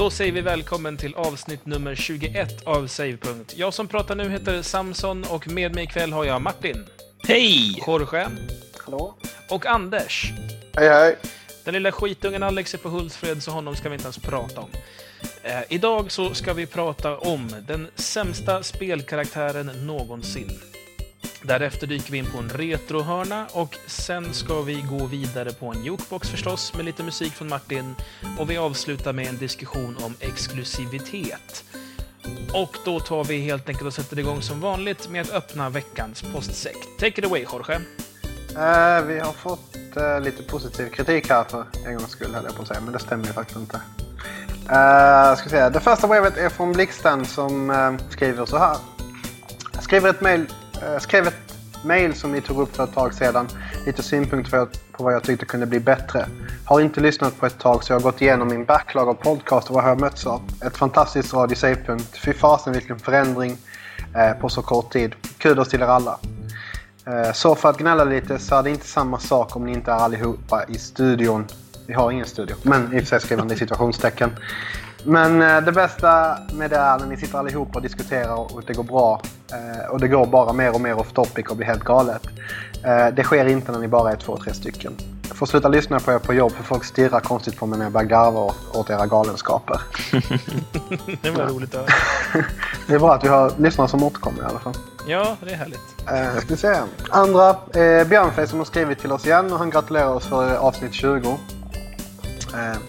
Då säger vi välkommen till avsnitt nummer 21 av Savepunkt. Jag som pratar nu heter Samson och med mig ikväll har jag Martin. Hej! Jorge. Hallå. Och Anders. Hej hej. Den lilla skitungen Alex är på Hultsfred så honom ska vi inte ens prata om. Idag så ska vi prata om den sämsta spelkaraktären någonsin. Därefter dyker vi in på en retrohörna och sen ska vi gå vidare på en jukebox förstås med lite musik från Martin. Och vi avslutar med en diskussion om exklusivitet. Och då tar vi helt enkelt och sätter igång som vanligt med att öppna veckans postsäck. Take it away, Jorge. Vi har fått lite positiv kritik här för en gångs skull, höll jag på att säga, men det stämmer ju faktiskt inte. Ska säga. Det första brevet är från Blixten som skriver så här. Skrev ett mejl som ni tog upp för ett tag sedan. Lite synpunkter på vad jag tyckte kunde bli bättre. Har inte lyssnat på ett tag så jag har gått igenom min backlog av podcast och vad jag möts av. Ett fantastiskt radio-savepunkt. Fy fasen vilken förändring på så kort tid. Kudos till er alla. Så för att gnälla lite så är det inte samma sak om ni inte är allihopa i studion. Vi har ingen studio, men i och för sig skriver ni situationstecken. Men det bästa med det är när ni sitter allihopa och diskuterar och det går bra. Och det går bara mer och mer off topic och blir helt galet. Det sker inte när ni bara är 2-3 stycken. Jag får sluta lyssna på er på jobb för folk stirrar konstigt på mig när jag bara garvar åt era galenskaper. Det var roligt att höra. Det är bra att vi har lyssnare som återkommer i alla fall. Ja, det är härligt. Ska vi se. Andra, Björn Fej som har skrivit till oss igen och han gratulerar oss för avsnitt 20.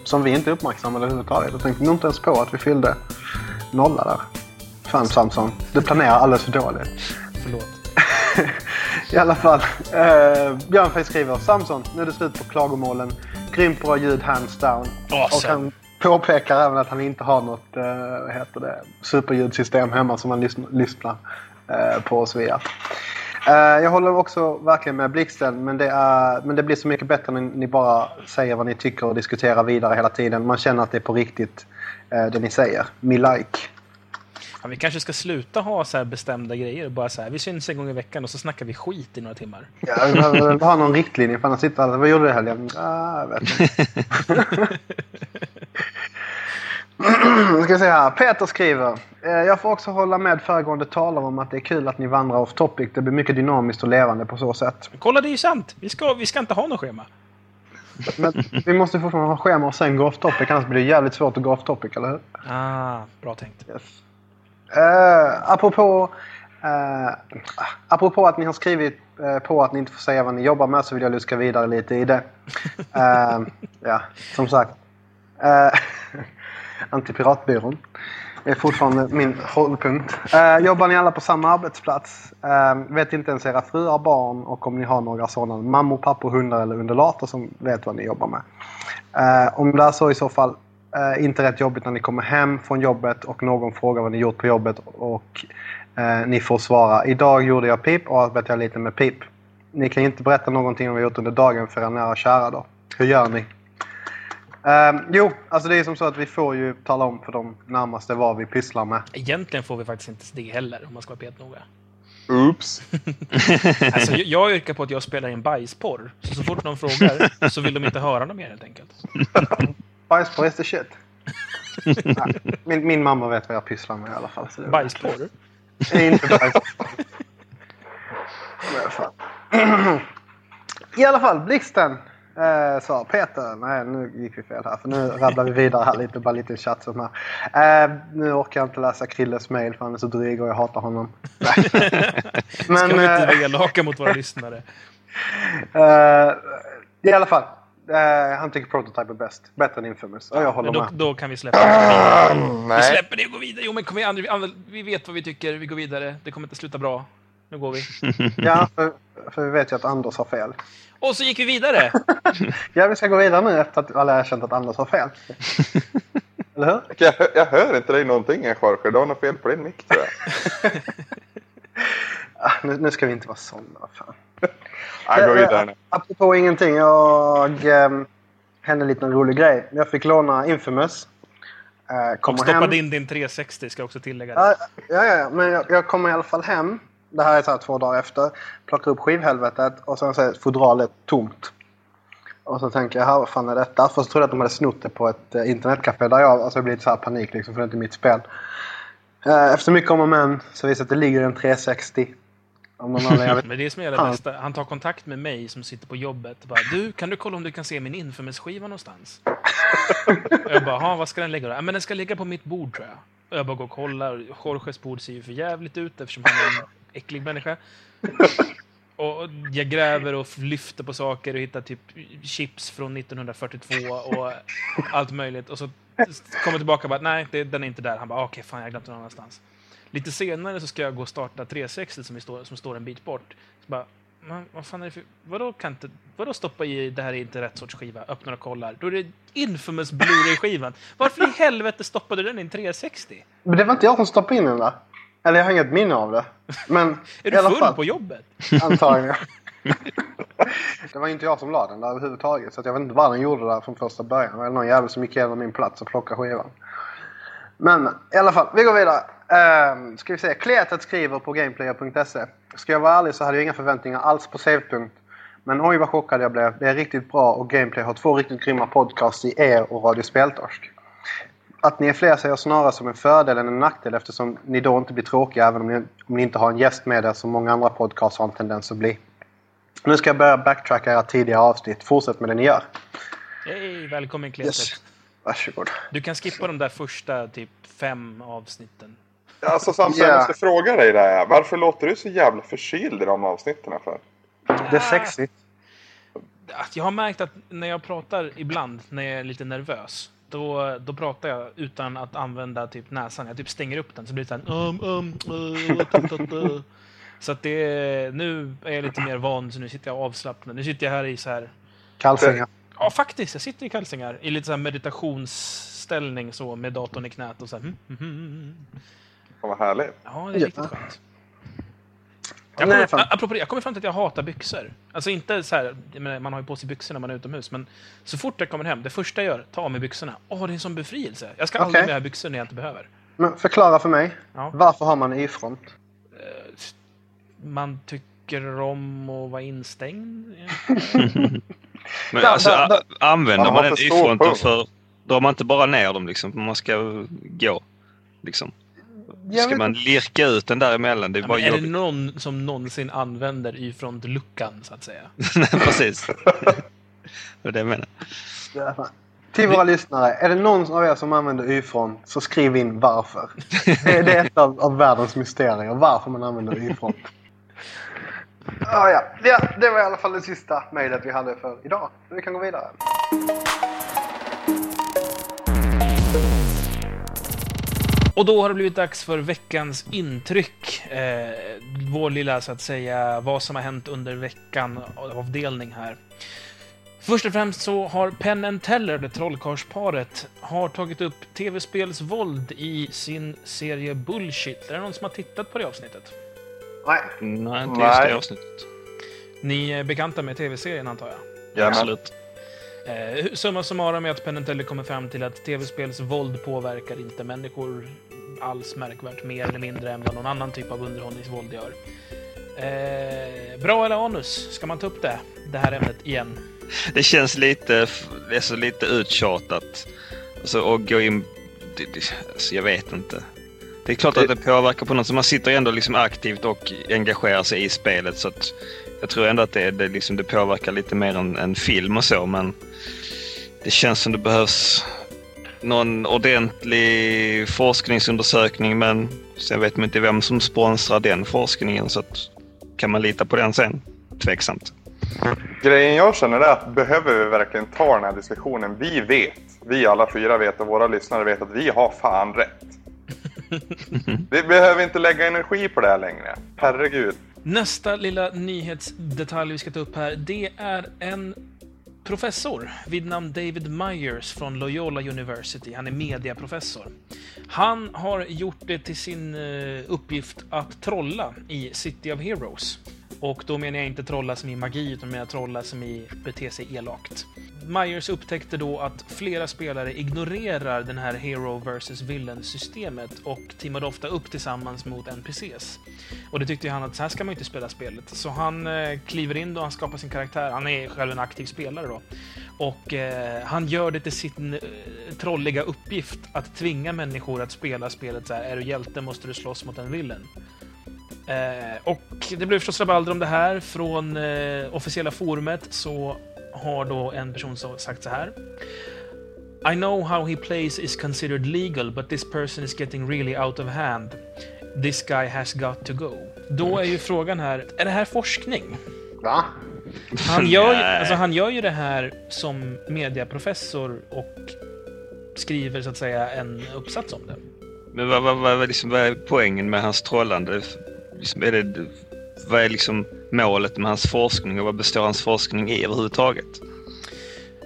Som vi inte uppmärksammade överhuvudtaget. Jag tänkte nog inte ens på att vi fyllde nolla där. Fan Samson, du planerar alldeles för dåligt. Förlåt. I alla fall, Björn Fej skriver Samson, nu är det slut på klagomålen. Grymt bra ljud, hands down. Awesome. Och han påpekar även att han inte har något superljudsystem hemma som han lyssnar på oss via. Jag håller också verkligen med Blixten, men det blir så mycket bättre när ni bara säger vad ni tycker och diskuterar vidare hela tiden. Man känner att det är på riktigt det ni säger. Me like. Ja, vi kanske ska sluta ha så här bestämda grejer. Bara så här, vi syns en gång i veckan och så snackar vi skit i några timmar. Ja, vi har någon riktlinje för annars sitter alla. Vad gjorde du i helgen? Jag vet inte. Ska se här. Peter skriver. Jag får också hålla med föregående talare om att det är kul att ni vandrar off topic. Det blir mycket dynamiskt och levande på så sätt. Men kolla, det är ju sant. Vi ska inte ha något schema. Men vi måste fortfarande ha schema och sen gå off topic. Annars blir det jävligt svårt att gå off topic, eller hur? Ah, bra tänkt. Yes. Apropå att ni har skrivit på att ni inte får säga vad ni jobbar med så vill jag luska vidare lite i det. Ja, som sagt. Antipiratbyrån är fortfarande min hållpunkt. Jobbar ni alla på samma arbetsplats? Vet inte ens era fruar, barn och om ni har några sådana mamma, pappa, hundar eller underlater som vet vad ni jobbar med. Om det är så i så fall inte rätt jobbigt när ni kommer hem från jobbet och någon frågar vad ni gjort på jobbet och ni får svara idag gjorde jag pip och arbetade jag lite med pip. Ni kan ju inte berätta någonting om vad jag gjort under dagen för era nära och kära då. Hur gör ni? Jo, alltså det är som så att vi får ju tala om för de närmaste vad vi pysslar med. Egentligen får vi faktiskt inte det heller om man ska vara helt noga. Oops. Alltså jag yrkar på att jag spelar in bajsporr. Så fort någon frågar så vill de inte höra dem mer helt enkelt. Bajsporr is the shit. min mamma vet vad jag pysslar med i alla fall. Bajsporr? Nej, inte bajsporr. I alla fall, Blixten. Så Peter, nej nu gick vi fel här för nu rabblar vi vidare här lite, bara lite chatt som här. Nu orkar jag inte läsa Krilles mail för han är så dryg och jag hatar honom. Men, ska vi inte vilja laka mot våra lyssnare? I alla fall han tycker Prototype är bäst, bättre än Infamous och jag håller med. Då kan vi släppa det. Vi släpper det och går vidare. Jo men kom igen, vi vet vad vi tycker, vi går vidare. Det kommer inte sluta bra. Nu går vi. Ja, för vi vet ju att Anders har fel. Och så gick vi vidare. Ja, vi ska gå vidare nu efter att alla har känt att Anders har fel. Eller hur? Jag hör inte dig någonting, Jorge. Du har något fel på din mick, tror jag. Nu ska vi inte vara sådana, fan. Jag går vidare nu. Apropå ingenting, jag hände en liten rolig grej. Jag fick låna Infamous. Och stoppade in din 360, ska jag också tillägga det. Ja, men jag kommer i alla fall hem. Det här är så här 2 dagar efter. Plockar upp skivhelvetet och sen så är fodralet tomt. Och så tänker jag, vad fan är detta? För så trodde jag att de hade snott det på ett internetcafé där jag alltså blivit så här panik liksom, för det är inte mitt spel. Efter mycket om och men så visar att det ligger en 360. Om någon annan, jag vet. Men det som är det bästa, han tar kontakt med mig som sitter på jobbet. Bara, du, kan du kolla om du kan se min Infamous-skiva någonstans? Och jag bara, vad ska den ligga då? Men den ska ligga på mitt bord tror jag. Och jag bara går och kollar. Jorges bord ser ju för jävligt ut eftersom han är en äcklig människa. Och jag gräver och lyfter på saker och hittar typ chips från 1942 och allt möjligt. Och så kommer tillbaka och bara, nej, den är inte där. Han bara, okej, fan, jag glömde den någonstans. Lite senare så ska jag gå och starta 360 som står en bit bort. Så bara, vad fan är det för... Vadå stoppa i, det här är inte rätt sorts skiva. Öppnar och kollar. Då är det Infamous Blu-ray-skivan. Varför i helvete stoppade du den i en 360? Men det var inte jag som stoppade in den där. Eller jag har inget minne av det. Men är du full fall, på jobbet? Antagligen. Det var inte jag som lade den där överhuvudtaget. Så att jag vet inte vad den gjorde där från första början. Eller någon jävel som gick igenom min plats och plockade skivan. Men i alla fall, vi går vidare. Ska vi se, Kletet skriver på gameplay.se. Ska jag vara ärlig så hade jag inga förväntningar alls på savepunkt. Men oj vad chockad jag blev. Det är riktigt bra och Gameplay har 2 riktigt grymma podcasts i er och Radio Speltorsk. Att ni är fler ser jag snarare som en fördel än en nackdel eftersom ni då inte blir tråkiga även om ni inte har en gäst med er som många andra podcasts har en tendens att bli. Nu ska jag börja backtracka era tidiga avsnitt. Fortsätt med det ni gör. Hej, välkommen Kletet. Yes. Varsågod. Du kan skippa de där första typ 5 avsnitten. Alltså Samson, jag måste fråga dig där. Varför låter du så jävla förkyld i de avsnitten för? Det är sexigt. Jag har märkt att när jag pratar ibland, när jag är lite nervös, då pratar jag utan att använda typ näsan. Jag typ stänger upp den så blir det såhär Så att det, nu är jag lite mer van, så nu sitter jag avslappnad. Nu sitter jag här i så här kalsingar. Ja, faktiskt. Jag sitter i kalsingar i lite så här meditationsställning så med datorn i knät och så här. Vad härligt. Ja, det är riktigt skönt. Jag kommer fram till att jag hatar byxor. Alltså inte så här, jag menar, man har ju på sig byxor när man är utomhus, men så fort jag kommer hem, det första jag gör, ta av mig byxorna. Det är en sån befrielse. Jag ska aldrig med byxor när jag inte behöver. Men förklara för mig, varför har man y-front? Man tycker om att vara instängd. Men alltså, använder man en y-front för, drar man inte bara ner dem liksom, man ska gå liksom. Ska man lirka ut den där emellan? Det är bara är jobbigt. Det någon som någonsin använder ifrån luckan så att säga? Nej, precis. Det är det jag menar. Till våra lyssnare, är det någon av er som använder ifrån så skriv in varför. Det är ett av världens mysterier, varför man använder ifrån. Ja, det var i alla fall det sista mejlet vi hade för idag. Så vi kan gå vidare. Och då har det blivit dags för veckans intryck. Vår lilla, så att säga, vad som har hänt under veckan avdelning här. Först och främst så har Penn & Teller, det trollkarlsparet, har tagit upp tv-spelsvåld i sin serie Bullshit. Är det någon som har tittat på det avsnittet? Nej, inte just det avsnittet. Ni är bekanta med tv-serien antar jag? Ja, absolut. Summa summarum är att Penn & Teller kommer fram till att tv-spels våld påverkar inte människor alls märkvärt mer eller mindre än vad någon annan typ av underhållningsvåld gör. Bra eller anus? Ska man ta upp det här ämnet igen? Det känns lite uttjatat. Alltså, och gå in... Alltså, jag vet inte. Det är klart att det påverkar på något som man sitter ändå liksom aktivt och engagerar sig i spelet så att... Jag tror ändå att det påverkar lite mer än film och så, men det känns som det behövs någon ordentlig forskningsundersökning, men sen vet man inte vem som sponsrar den forskningen, så att, kan man lita på den sen? Tveksamt. Grejen jag känner är att behöver vi verkligen ta den här diskussionen? Vi alla fyra vet och våra lyssnare vet att vi har fan rätt. Vi behöver inte lägga energi på det här längre. Herregud. Nästa lilla nyhetsdetalj vi ska ta upp här, det är en professor vid namn David Myers från Loyola University. Han är mediaprofessor. Han har gjort det till sin uppgift att trolla i City of Heroes. Och då menar jag inte trollar som i magi, utan jag trollar som i bete sig elakt. Myers upptäckte då att flera spelare ignorerar den här hero versus villain-systemet och teamade ofta upp tillsammans mot NPCs. Och det tyckte han att så här ska man ju inte spela spelet. Så han kliver in då, han skapar sin karaktär. Han är själv en aktiv spelare då. Och han gör det till sin trolliga uppgift att tvinga människor att spela spelet så här: är du hjälte måste du slåss mot en villain. Och det blev förstås rabalder om det här. Från officiella forumet så har då en person sagt så här: I know how he plays is considered legal, but this person is getting really out of hand. This guy has got to go. Då är ju frågan här, är det här forskning? Va? Han gör ju det här som medieprofessor och skriver så att säga en uppsats om det. Men vad är poängen med hans trollande? Vad är liksom målet med hans forskning och vad består hans forskning i överhuvudtaget?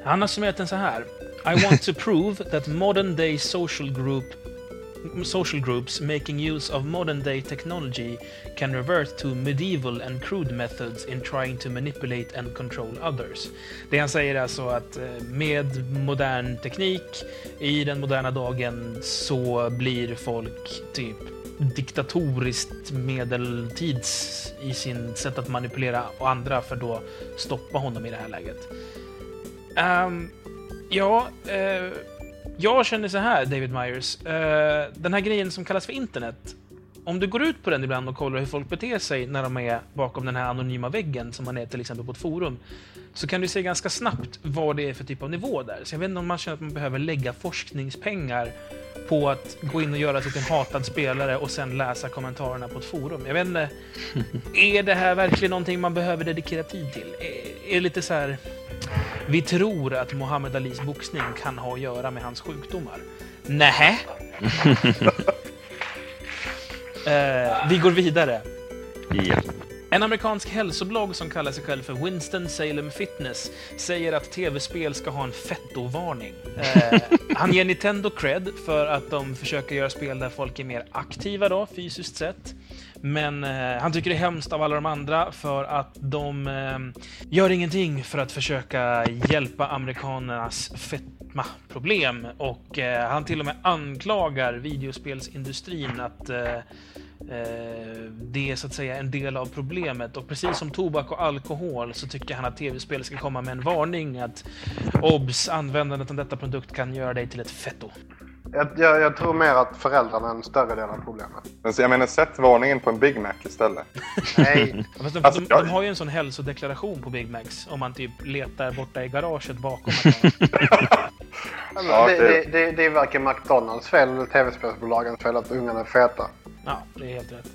Han har summerat den så här: I want to prove that modern day social groups making use of modern day technology can revert to medieval and crude methods in trying to manipulate and control others. Det han säger är alltså att med modern teknik i den moderna dagen så blir folk typ diktatoriskt medeltids i sin sätt att manipulera och andra för då stoppa honom i det här läget. Jag känner så här, David Myers. Den här grejen som kallas för internet, om du går ut på den ibland och kollar hur folk beter sig när de är bakom den här anonyma väggen som man är till exempel på ett forum, så kan du se ganska snabbt vad det är för typ av nivå där. Så jag vet inte om man känner att man behöver lägga forskningspengar på att gå in och göra sig till en hatad spelare och sen läsa kommentarerna på ett forum. Jag vet inte, är det här verkligen någonting man behöver dedikera tid till? Är lite så här, vi tror att Muhammad Alis boxning kan ha att göra med hans sjukdomar. Nähä. Vi går vidare. Yeah. En amerikansk hälsoblogg som kallar sig själv för Winston-Salem Fitness säger att tv-spel ska ha en fettovarning. Han ger Nintendo cred för att de försöker göra spel där folk är mer aktiva då, fysiskt sett. Men han tycker det är hemskt av alla de andra för att de gör ingenting för att försöka hjälpa amerikanernas fetmaproblem. Och han till och med anklagar videospelsindustrin att det är så att säga en del av problemet. Och precis som tobak och alkohol så tycker han att tv-spel ska komma med en varning att obs, användandet av detta produkt kan göra dig till ett fetto. Jag tror mer att föräldrarna är en större del av problemet. Alltså, jag menar, sätt varningen på en Big Mac istället. Nej. Alltså, de har ju en sån hälsodeklaration på Big Macs om man typ letar borta i garaget bakom. Ja, det är varken McDonalds fel eller tv-spelsbolagens fel att ungarna är feta. Ja, det är helt rätt.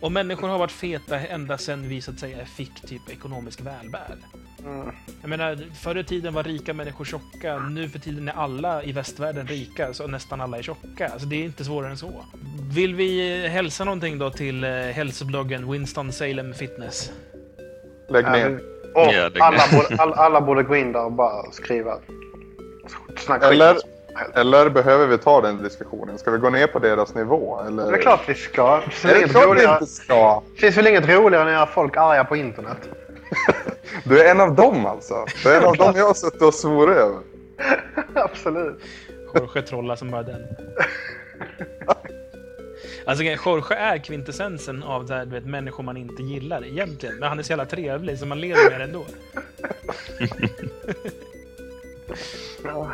Och människor har varit feta ända sedan vi så att säga fick typ ekonomisk välbärd. Mm. Jag menar, förr i tiden var rika människor tjocka. Nu för tiden är alla i västvärlden rika, så nästan alla är tjocka. Alltså det är inte svårare än så. Vill vi hälsa någonting då till hälsobloggen Winston-Salem Fitness? Lägg ner. Alla borde gå in där och bara skriva. Eller behöver vi ta den diskussionen? Ska vi gå ner på deras nivå? Eller? Det är klart vi ska. Det finns väl inget roligare när folk arga på internet. Du är en av dem alltså. Du är en av dem jag har suttit och svor över. Absolut. Jorge trollar som bara den. Alltså Jorge är kvintessensen av det här, du vet, människor man inte gillar egentligen. Men han är så jävla trevlig så man lever med det ändå. Ja,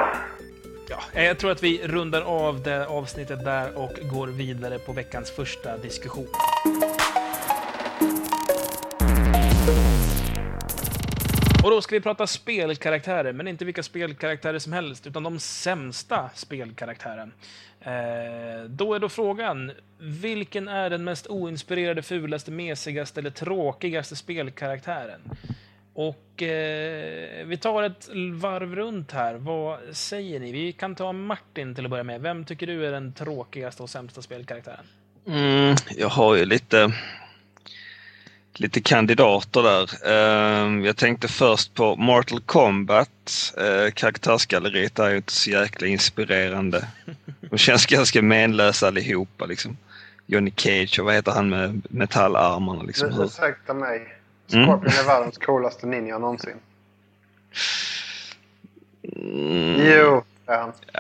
jag tror att vi rundar av det avsnittet där och går vidare på veckans första diskussion. Och då ska vi prata spelkaraktärer, men inte vilka spelkaraktärer som helst, utan de sämsta spelkaraktären. Då är frågan, vilken är den mest oinspirerade, fulaste, mesigaste eller tråkigaste spelkaraktären? Och vi tar ett varv runt här. Vad säger ni? Vi kan ta Martin till att börja med. Vem tycker du är den tråkigaste och sämsta spelkaraktären? Jag har ju lite kandidater där. Jag tänkte först på Mortal Kombat. Karaktärsgalleriet är ju inte så jäkla inspirerande. De känns ganska menlösa allihopa liksom. Johnny Cage och vad heter han med metallarmarna liksom. Ursäkta mig. Scorpion är världens coolaste ninja någonsin. Jo.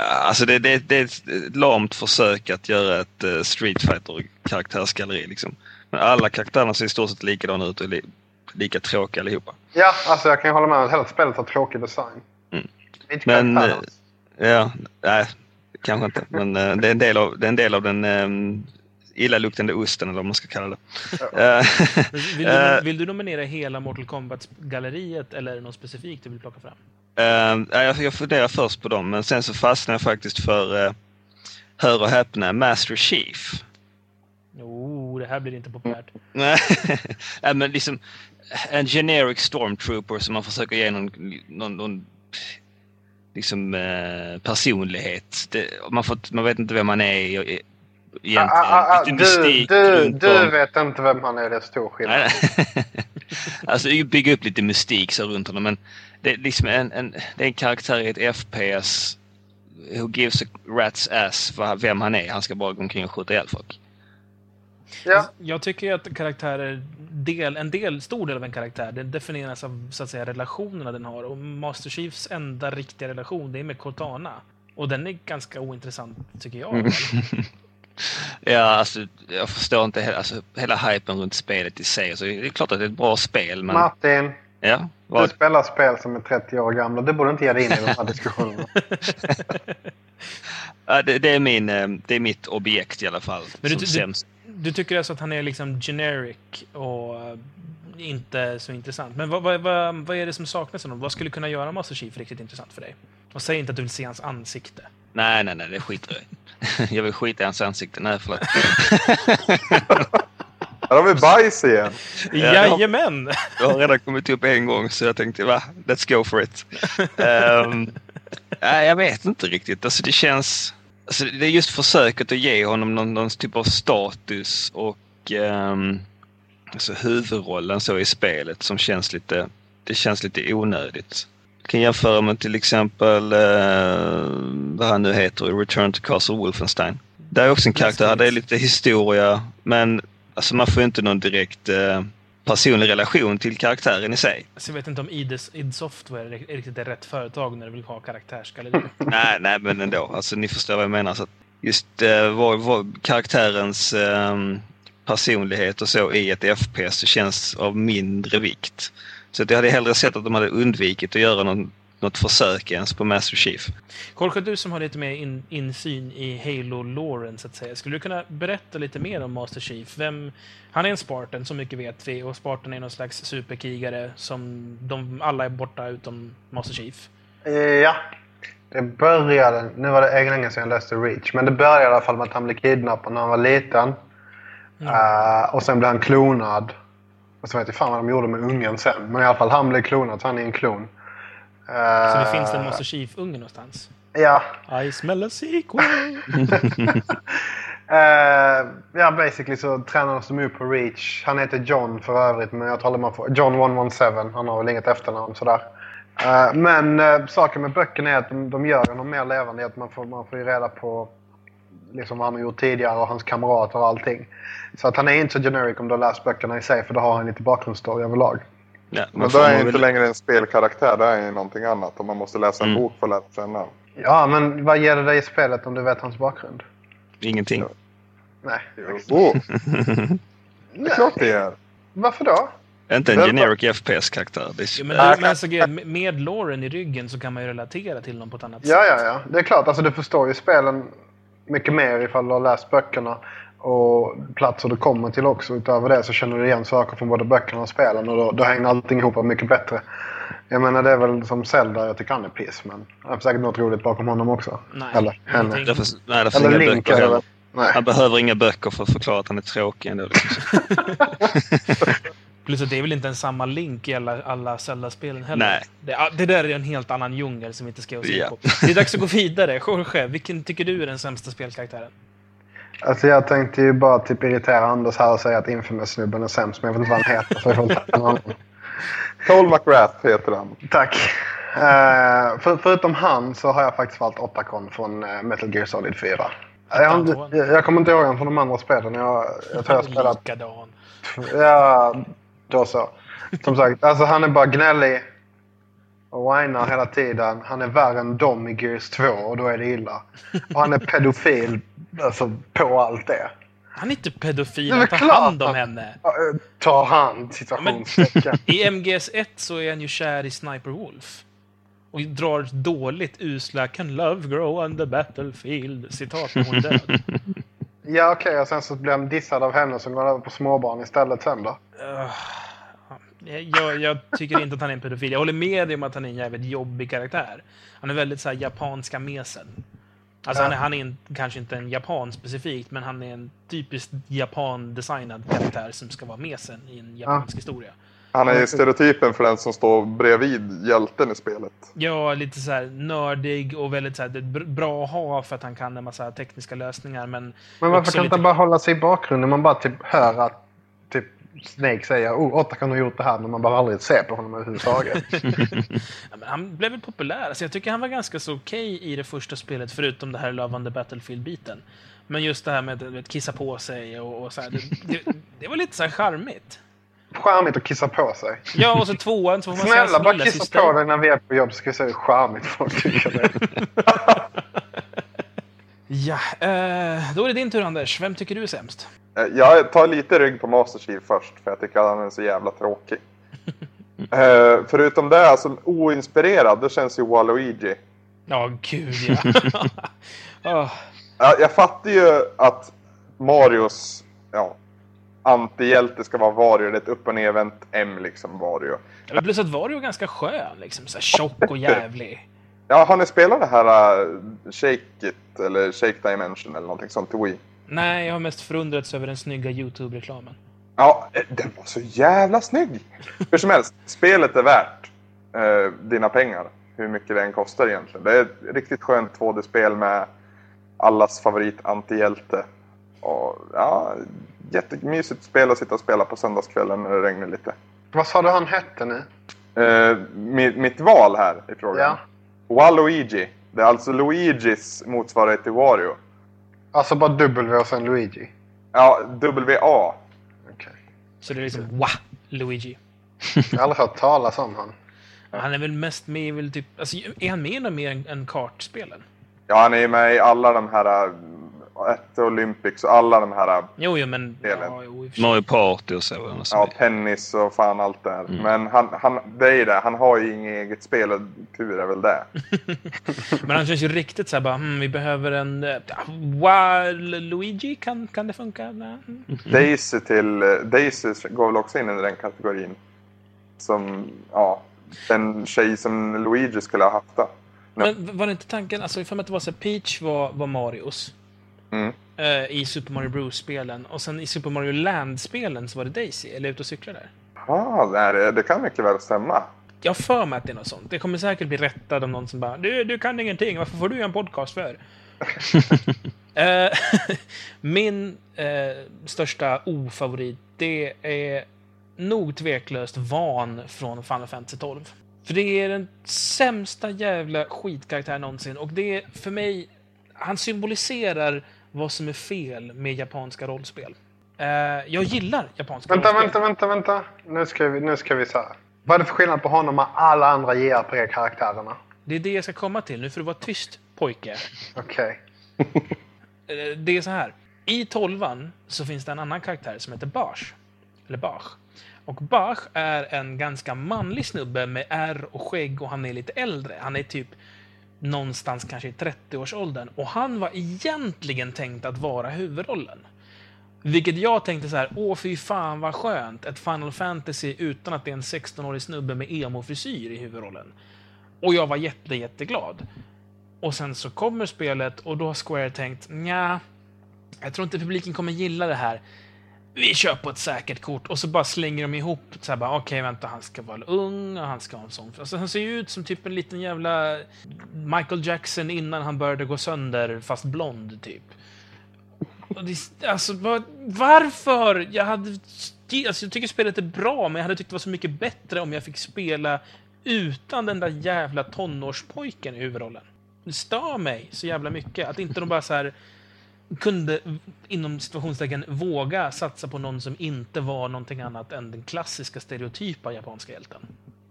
Alltså det är ett lamt försök att göra ett Street Fighter karaktärsgalleri liksom. Men alla karaktärerna ser i stort sett likadana ut och lika tråkiga allihopa. Ja, alltså jag kan hålla med om att hela spelet har tråkig design. Men ja, nej, kanske inte. Men det är en del av den illaluktande osten eller vad man ska kalla det. Vill du nominera hela Mortal Kombat-galleriet eller är det något specifikt du vill plocka fram? Jag funderar först på dem, men sen så fastnar jag faktiskt för hör och häpna, Master Chief. Det här blir inte populärt. Nej, men liksom en generic stormtrooper som man försöker ge någon liksom personlighet. Det, man vet inte vem man är egentligen. Du vet inte vem man är, det är stor skillnad. Alltså bygga upp lite mystik så runt honom, men det är liksom det är en karaktär i ett FPS. Who gives a rat's ass vem han är? Han ska bara gå omkring och skjuta ihjäl folk. Ja. Jag tycker att karaktärer stor del av en karaktär, den definieras av så att säga relationerna den har, och Master Chiefs enda riktiga relation, det är med Cortana, och den är ganska ointressant tycker jag. Ja, alltså jag förstår inte hela hypen runt spelet i sig, så det är klart att det är ett bra spel, men Martin, ja, du spelar spel som är 30 år gamla, du borde inte ge dig in i de här diskussionerna. Ja, det är mitt objekt i alla fall. Men du tycker alltså att han är liksom generic och inte så intressant. Men vad är det som saknas? Vad skulle kunna göra Master Chief riktigt intressant för dig? Och säg inte att du vill se hans ansikte. Nej, det skiter jag. Jag vill skita i hans ansikte. Nej, förlåt. Här har vi bajs igen. Jajamän! Jag har redan kommit upp en gång så jag tänkte, let's go for it. Nej, jag vet inte riktigt. Alltså det känns... Alltså det är just försöket att ge honom någon typ av status och alltså huvudrollen så i spelet som känns lite onödigt. Jag kan jämföra med till exempel vad han nu heter i Return to Castle Wolfenstein. Det är också en karaktär, det är lite historia, men alltså man får inte någon direkt personlig relation till karaktären i sig. Så jag vet inte om id Software är riktigt det rätt företag när du vill ha karaktärsgalleri. nej, men ändå. Alltså, ni förstår vad jag menar. Så att just karaktärens personlighet och så i ett FPS så känns av mindre vikt. Så att jag hade hellre sett att de hade undvikit att göra något försök ens på Master Chief. Jorge, du som har lite mer insyn i Halo-loren så att säga. Skulle du kunna berätta lite mer om Master Chief? Han är en Spartan, så mycket vet vi. Och Spartan är någon slags superkrigare som alla är borta utom Master Chief. Ja, det började... Nu var det länge sedan jag läste Reach. Men det började i alla fall med att han blev kidnappad när han var liten. Ja. Och sen blev han klonad. Och så vet jag fan vad de gjorde med ungen sen. Men i alla fall han blev klonad, så han är en klon. Så det finns en Master Chief-unge någonstans? Ja. I smell a sequel! Basically så tränades de upp på Reach. Han heter John för övrigt, men jag talar om John 117. Han har väl inget efternamn sådär. Men saken med böckerna är att de gör honom mer levande. Att man får ju reda på liksom vad han har gjort tidigare och hans kamrater och allting. Så att han är inte så generic om du har läst böckerna i sig, för då har han lite bakgrundsstory överlag. Ja, men då är inte längre en spelkaraktär, det är någonting annat. Och man måste läsa en bok för att lära känna. Ja, men vad ger det dig i spelet om du vet hans bakgrund? Ingenting. Ja. Nej. Det är klart det är. Varför då? Inte en generic FPS-karaktär. Men med loren i ryggen så kan man ju relatera till dem på ett annat sätt. Ja. Det är klart. Alltså, du förstår ju spelen mycket mer ifall du har läst böckerna. Och platser du kommer till också. Utöver det så känner du igen saker från både böckerna och spelen. Och då hänger allting ihop mycket bättre. Jag menar, det är väl som Zelda, jag tycker han är piss. Men jag har säkert något roligt bakom honom också. Nej, eller henne. Eller Link. Han behöver inga böcker för att förklara att han är tråkig ändå. Plus att det är väl inte en samma Link i alla Zelda-spelen heller. Nej. Det där är en helt annan djungel som vi inte ska oss in på. Det är dags att gå vidare. Jorge, vilken tycker du är den sämsta spelkaraktären? Alltså jag tänkte ju bara typ irritera Anders här och säga att Infamous-snubben är sämst, men jag vet inte vad han heter. Så jag får inte någon annan. Cole McGrath heter han. Tack. Förutom han så har jag faktiskt valt Otacon från Metal Gear Solid 4. Jag kommer inte ihåg den från de andra spelen. Jag tror jag spelat... Likadan. Ja, då så. Som sagt, alltså han är bara gnällig och whinar hela tiden. Han är värre än dom i Gears 2 och då är det illa. Och han är pedofil alltså, på allt det. Han är inte pedofil, han tar hand om henne. Ta hand, situationstecken. I MGS1 så är han ju kär i Sniper Wolf. Och drar dåligt usla Can love grow on the battlefield citat när hon död. Ja okej, och sen så blev han dissad av henne som går över på småbarn istället sen då. Jag tycker inte att han är en pedofil. Jag håller med dig om att han är en jävligt jobbig karaktär. Han är väldigt så här japanska mesen. Alltså han är kanske inte en japan specifikt, men han är en typiskt japan-designad karaktär som ska vara mesen i en japansk historia. Han är stereotypen för den som står bredvid hjälten i spelet. Ja, lite så här nördig och väldigt så här, det är bra att ha för att han kan en massa tekniska lösningar. Men varför kan inte lite... bara hålla sig i bakgrunden? Man bara typ hör att typ Snake säger åtta kan ha gjort det här, men man bara aldrig ser på honom överhuvudtaget. Ja, men han blev väl populär. Alltså, jag tycker han var ganska så okej i det första spelet, förutom det här lovande Battlefield-biten. Men just det här med att kissa på sig och så här, det var lite så här charmigt. Charmigt att kissa på sig. Ja, och så tvåan så får man snälla, bara kissa system. På dig när vi är på jobb. Ska vi säga charmigt folk tycker det. Ja, då är det din tur, Anders. Vem tycker du är sämst? Jag tar lite rygg på Master Chief först, för jag tycker att han är så jävla tråkig. Förutom det, alltså oinspirerad, det känns ju Waluigi. Ja, gud ja. Oh. Jag fattar ju att Marios... Ja, antihjälte ska vara Wario. Det är ett upp- och nedvänt M liksom Wario. Ja, plus att Wario är ganska skön liksom, så här tjock och jävlig. Ja, har ni spelat det här Shake It eller Shake Dimension eller någonting sånt till Wii? Nej, jag har mest förundrats över den snygga YouTube-reklamen. Ja, den var så jävla snygg. Hur som helst, spelet är värt dina pengar. Hur mycket den kostar egentligen. Det är ett riktigt skönt 2D-spel med allas favorit antihjälte. Och ja, jättemysigt spel att sitta och spela på söndagskvällen när det regnar lite. Vad sa du han hette nu? Mitt val här i frågan. Ja. Waluigi. Det är alltså Luigis motsvarighet till Wario. Alltså bara W och sen Luigi? Ja, W-A. Okay. Så det är liksom Waluigi. Jag har aldrig hört talas om han. Han är väl mest med väl typ... Alltså, är han med mer än kartspelen? Ja, han är med i alla de här... Ett Olympics och alla de här... Jo, men... Mario Party och så. Ja, tennis och fan allt där. Mm. Men han det är det. Han har ju inget eget spel och tur är väl det. Men han känns ju riktigt så här bara... vi behöver en... Waluigi, kan det funka? Mm. Daisy går väl också in i den kategorin. Som, ja... Den tjej som Luigi skulle ha haft då. Men var det inte tanken... Alltså, ifall att det var så Peach var Marios... i Super Mario Bros-spelen. Och sen i Super Mario Land-spelen så var det Daisy. Eller Ut och cykla där. Det kan mycket väl stämma. Jag för mig att det är något sånt. Det kommer säkert bli rättad om någon som bara du kan ingenting, varför får du en podcast för? Min största ofavorit, det är nog tveklöst Vaan från Final Fantasy XII. För det är den sämsta jävla skitkaraktär någonsin. Och det är för mig... Han symboliserar vad som är fel med japanska rollspel. Jag gillar japanska rollspel. Vänta. Nu ska vi så här. Vad är det för skillnad på honom och alla andra JRPG-karaktärerna? Det är det jag ska komma till. Nu får du vara tyst, pojke. Okej. Okay. Det är så här. I 12:an så finns det en annan karaktär som heter Basch. Eller Basch. Och Basch är en ganska manlig snubbe med ärr och skägg och han är lite äldre. Han är typ... någonstans kanske i 30-årsåldern. Och han var egentligen tänkt att vara huvudrollen. Vilket jag tänkte så här, åh fy fan vad skönt. Ett Final Fantasy utan att det är en 16-årig snubbe med emo-frisyr i huvudrollen. Och jag var jätteglad. Och sen så kommer spelet och då har Square tänkt, nja, jag tror inte publiken kommer gilla det här. Vi kör på ett säkert kort. Och så bara slänger de ihop. Okej, vänta, han ska vara ung. Och han ska ha en sån. Alltså, han ser ju ut som typ en liten jävla Michael Jackson innan han började gå sönder. Fast blond, typ. Och det, alltså, varför? Jag tycker spelet är bra. Men jag hade tyckt det var så mycket bättre om jag fick spela utan den där jävla tonårspojken i huvudrollen. Det stör mig så jävla mycket. Att inte de bara så här... kunde inom situationstecken våga satsa på någon som inte var någonting annat än den klassiska stereotypa japanska hjälten.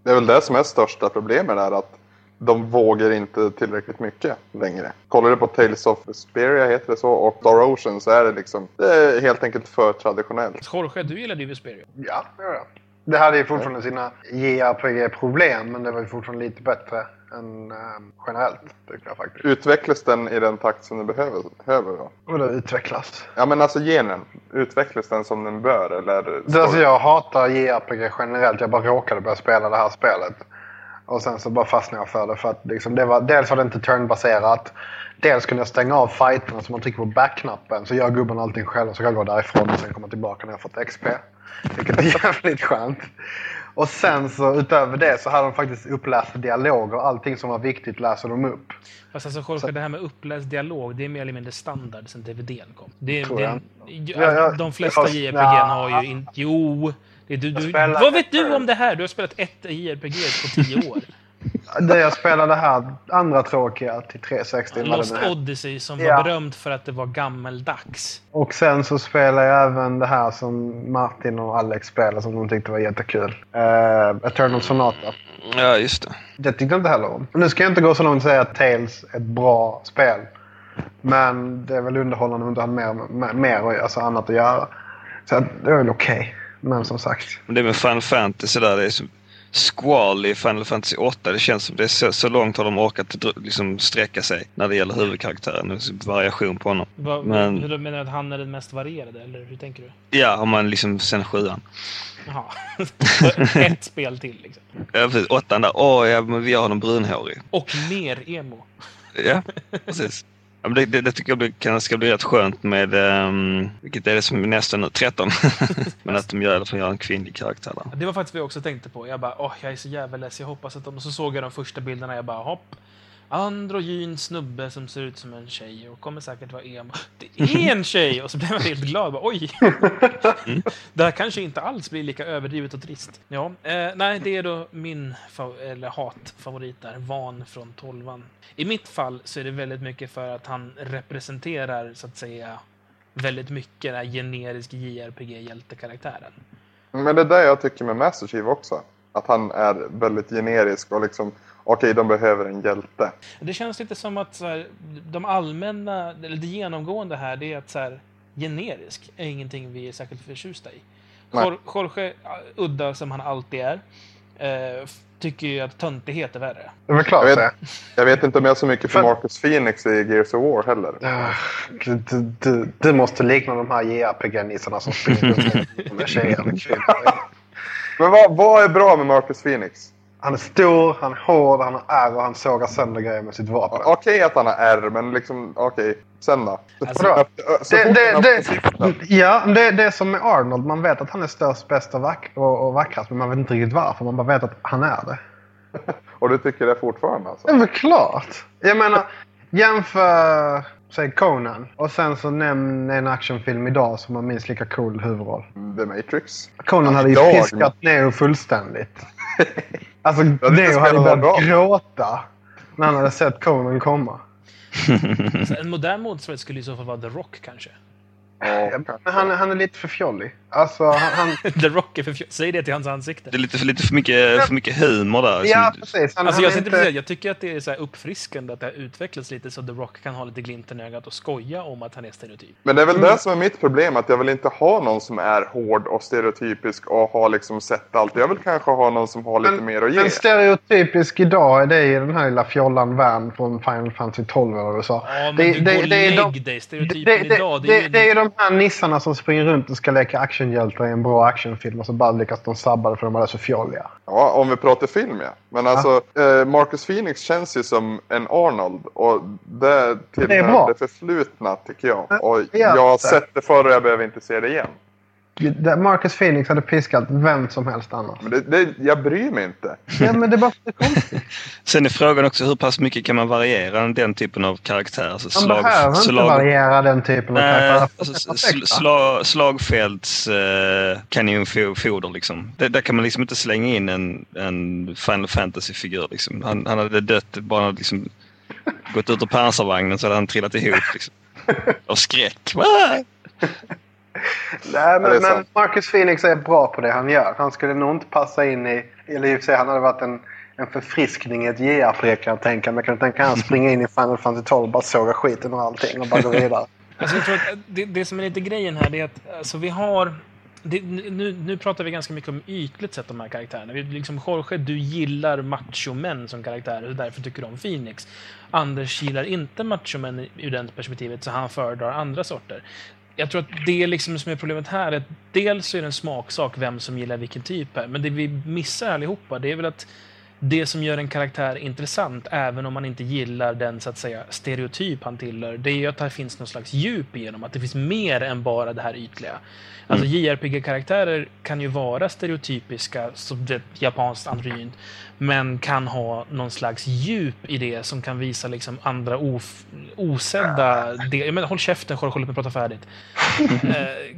Det är väl det som är största problemet, är att de vågar inte tillräckligt mycket längre. Kollar du på Tales of Vesperia heter det så, och Star Ocean, så är det liksom, det är helt enkelt för traditionellt. Jorge, du gillar ju Vesperia. Ja, det gör jag. Det hade ju fortfarande sina JRPG-problem, men det var ju fortfarande lite bättre än generellt, tycker jag faktiskt. Utvecklas den i den takt som den behöver då? Och det utvecklas? Ja, men alltså genen. Utvecklas den som den bör? Eller det, alltså, jag hatar JRPG generellt. Jag bara råkade börja spela det här spelet. Och sen så bara fastnade jag för det. För att liksom, det var, dels var det inte turnbaserat. Dels kunde jag stänga av fighterna så man trycker på backknappen. Så gör gubben allting själv och så kan jag gå därifrån och sen komma tillbaka när jag fått XP. Vilket är jävligt skönt. Och sen så utöver det så hade de faktiskt uppläst dialog, och allting som var viktigt läser de upp. Fast alltså Jorge, så det här med uppläst dialog, det är mer eller mindre standard sen DVDn kom. De flesta JRPG har ju inte... Jo, vad vet du om det här? Du har spelat ett JRPG på 10 år. Det jag spelade här, andra tråkiga till 360. Lost Odyssey som var berömt för att det var gammeldags. Och sen så spelade jag även det här som Martin och Alex spelade som de tyckte var jättekul. Eternal Sonata. Ja, just det. Det tyckte jag inte heller om. Nu ska jag inte gå så långt och säga att Tales är ett bra spel. Men det är väl underhållande om inte har mer alltså annat att göra. Så det är väl okej. Men som sagt. Men det med Final Fantasy där, det är så... Squall i Final Fantasy VIII, det känns som det är så långt har de orkat liksom sträcka sig när det gäller huvudkaraktären och variation på honom. Hur du menar att han är den mest varierade, eller hur tänker du? Ja, om man liksom sen 7:an. Jaha, ett spel till liksom. Ja, precis, 8:an där, men vi har någon brunhårig. Och mer emo. Ja, precis. Ja, men det tycker jag ska bli rätt skönt med, vilket är det som är nästan nu, 13. Men att de gör en kvinnlig karaktär där. Det var faktiskt vad jag också tänkte på. Jag bara, jag är så jävla less. Jag hoppas att de... Så såg jag de första bilderna, jag bara, hopp. Androgyn snubbe som ser ut som en tjej och kommer säkert vara emo. Det är en tjej! Och så blev jag helt glad. Bara, oj! Det här kanske inte alls blir lika överdrivet och trist. Ja, nej, det är då min hatfavorit där. Vaan från 12:an. I mitt fall så är det väldigt mycket för att han representerar, så att säga, väldigt mycket den här generiska JRPG-hjältekaraktären. Men det är det jag tycker med Master Chief också. Att han är väldigt generisk och liksom... Okej, de behöver en hjälte. Det känns lite som att så här, de allmänna, eller det genomgående här, det är att så här, generisk är ingenting vi är särskilt förtjusta i. Jorge, udda som han alltid är, tycker ju att töntighet är värre. Det är klart. Jag vet inte om jag så mycket för Marcus Fenix i Gears of War heller. Du måste likna de här JRPG-nisarna som springer med tjejer. Men vad är bra med Marcus Fenix? Han är stor, han är hård, han har ärr och han sågar sönder grejer med sitt vapen. Okej att han har ärr, men liksom, okej, sen då. Alltså, det är som med Arnold, man vet att han är störst, bäst och vackrast, men man vet inte riktigt varför, man bara vet att han är det. Och du tycker det fortfarande alltså? Ja, men klart. Jag menar, jämför... Säg Conan. Och sen så nämner en actionfilm idag som har minst lika cool huvudroll. The Matrix. Conan hade ju fiskat Neo fullständigt. Alltså Neo hade börjat gråta när han hade sett Conan komma. Alltså, en modern motsvarighet skulle i så fall vara The Rock kanske. Han är lite för fjollig. Alltså, The Rock är för fjollig. Säg det till hans ansikte. Det är lite för mycket humor där. Ja, precis. Alltså, jag tycker att det är så här uppfriskande att det har utvecklats lite så The Rock kan ha lite glimten i ögat och skoja om att han är stereotyp. Men det är väl det som är mitt problem, att jag vill inte ha någon som är hård och stereotypisk och har liksom sett allt. Jag vill kanske ha någon som har lite mer att ge. Men stereotypisk idag är det ju den här lilla fjollan Vaan från Final Fantasy XII eller så. Ja, men lägg dig. Stereotypen idag, det är de här nissarna som springer runt och ska leka actionhjältar i en bra actionfilm och så bara lyckas de sabbade för de är så fjolliga. Ja, om vi pratar film, ja. Men alltså, Marcus Fenix känns ju som en Arnold och det tillhör det förflutna, tycker jag. Och jag har sett det förr och jag behöver inte se det igen. Marcus Fenix hade piskat vem som helst annars. Men jag bryr mig inte. Ja, men det är bara så konstigt. Sen är frågan också hur pass mycket kan man variera den typen av karaktär? Alltså man behöver inte variera den typen av karaktär. Alltså, slagfälts kanonfoder liksom. Där kan man liksom inte slänga in en Final Fantasy-figur liksom. Han hade dött bara liksom, gått ut ur pansarvagnen så hade han trillat ihop liksom. Och skräck. Nej, men Marcus Fenix är bra på det han gör. Han skulle nog inte passa in i... Eller i och för sig, han hade varit en förfriskning i ett JRPG, kan jag tänka. Men jag kan tänka han springa in i Final Fantasy XII och bara såga skiten och allting och bara gå vidare. Alltså, jag tror att det som är lite grejen här, det är att alltså, vi har... Nu pratar vi ganska mycket om ytligt sett de här karaktärerna. Vi, liksom, Jorge, du gillar machomän som karaktärer, och därför tycker du om Phoenix. Anders gillar inte machomän ur det perspektivet, så han föredrar andra sorter. Jag tror att det liksom som är problemet här är att dels är det en smaksak vem som gillar vilken typ är, men det vi missar allihopa, det är väl att det som gör en karaktär intressant, även om man inte gillar den så att säga stereotyp han tillhör, det är ju att det finns någon slags djup igenom, att det finns mer än bara det här ytliga. Alltså JRPG-karaktärer kan ju vara stereotypiska, som det japanskt androgynt, men kan ha någon slags djup i det som kan visa liksom andra osedda delar. Men håll käften, håll på att prata färdigt.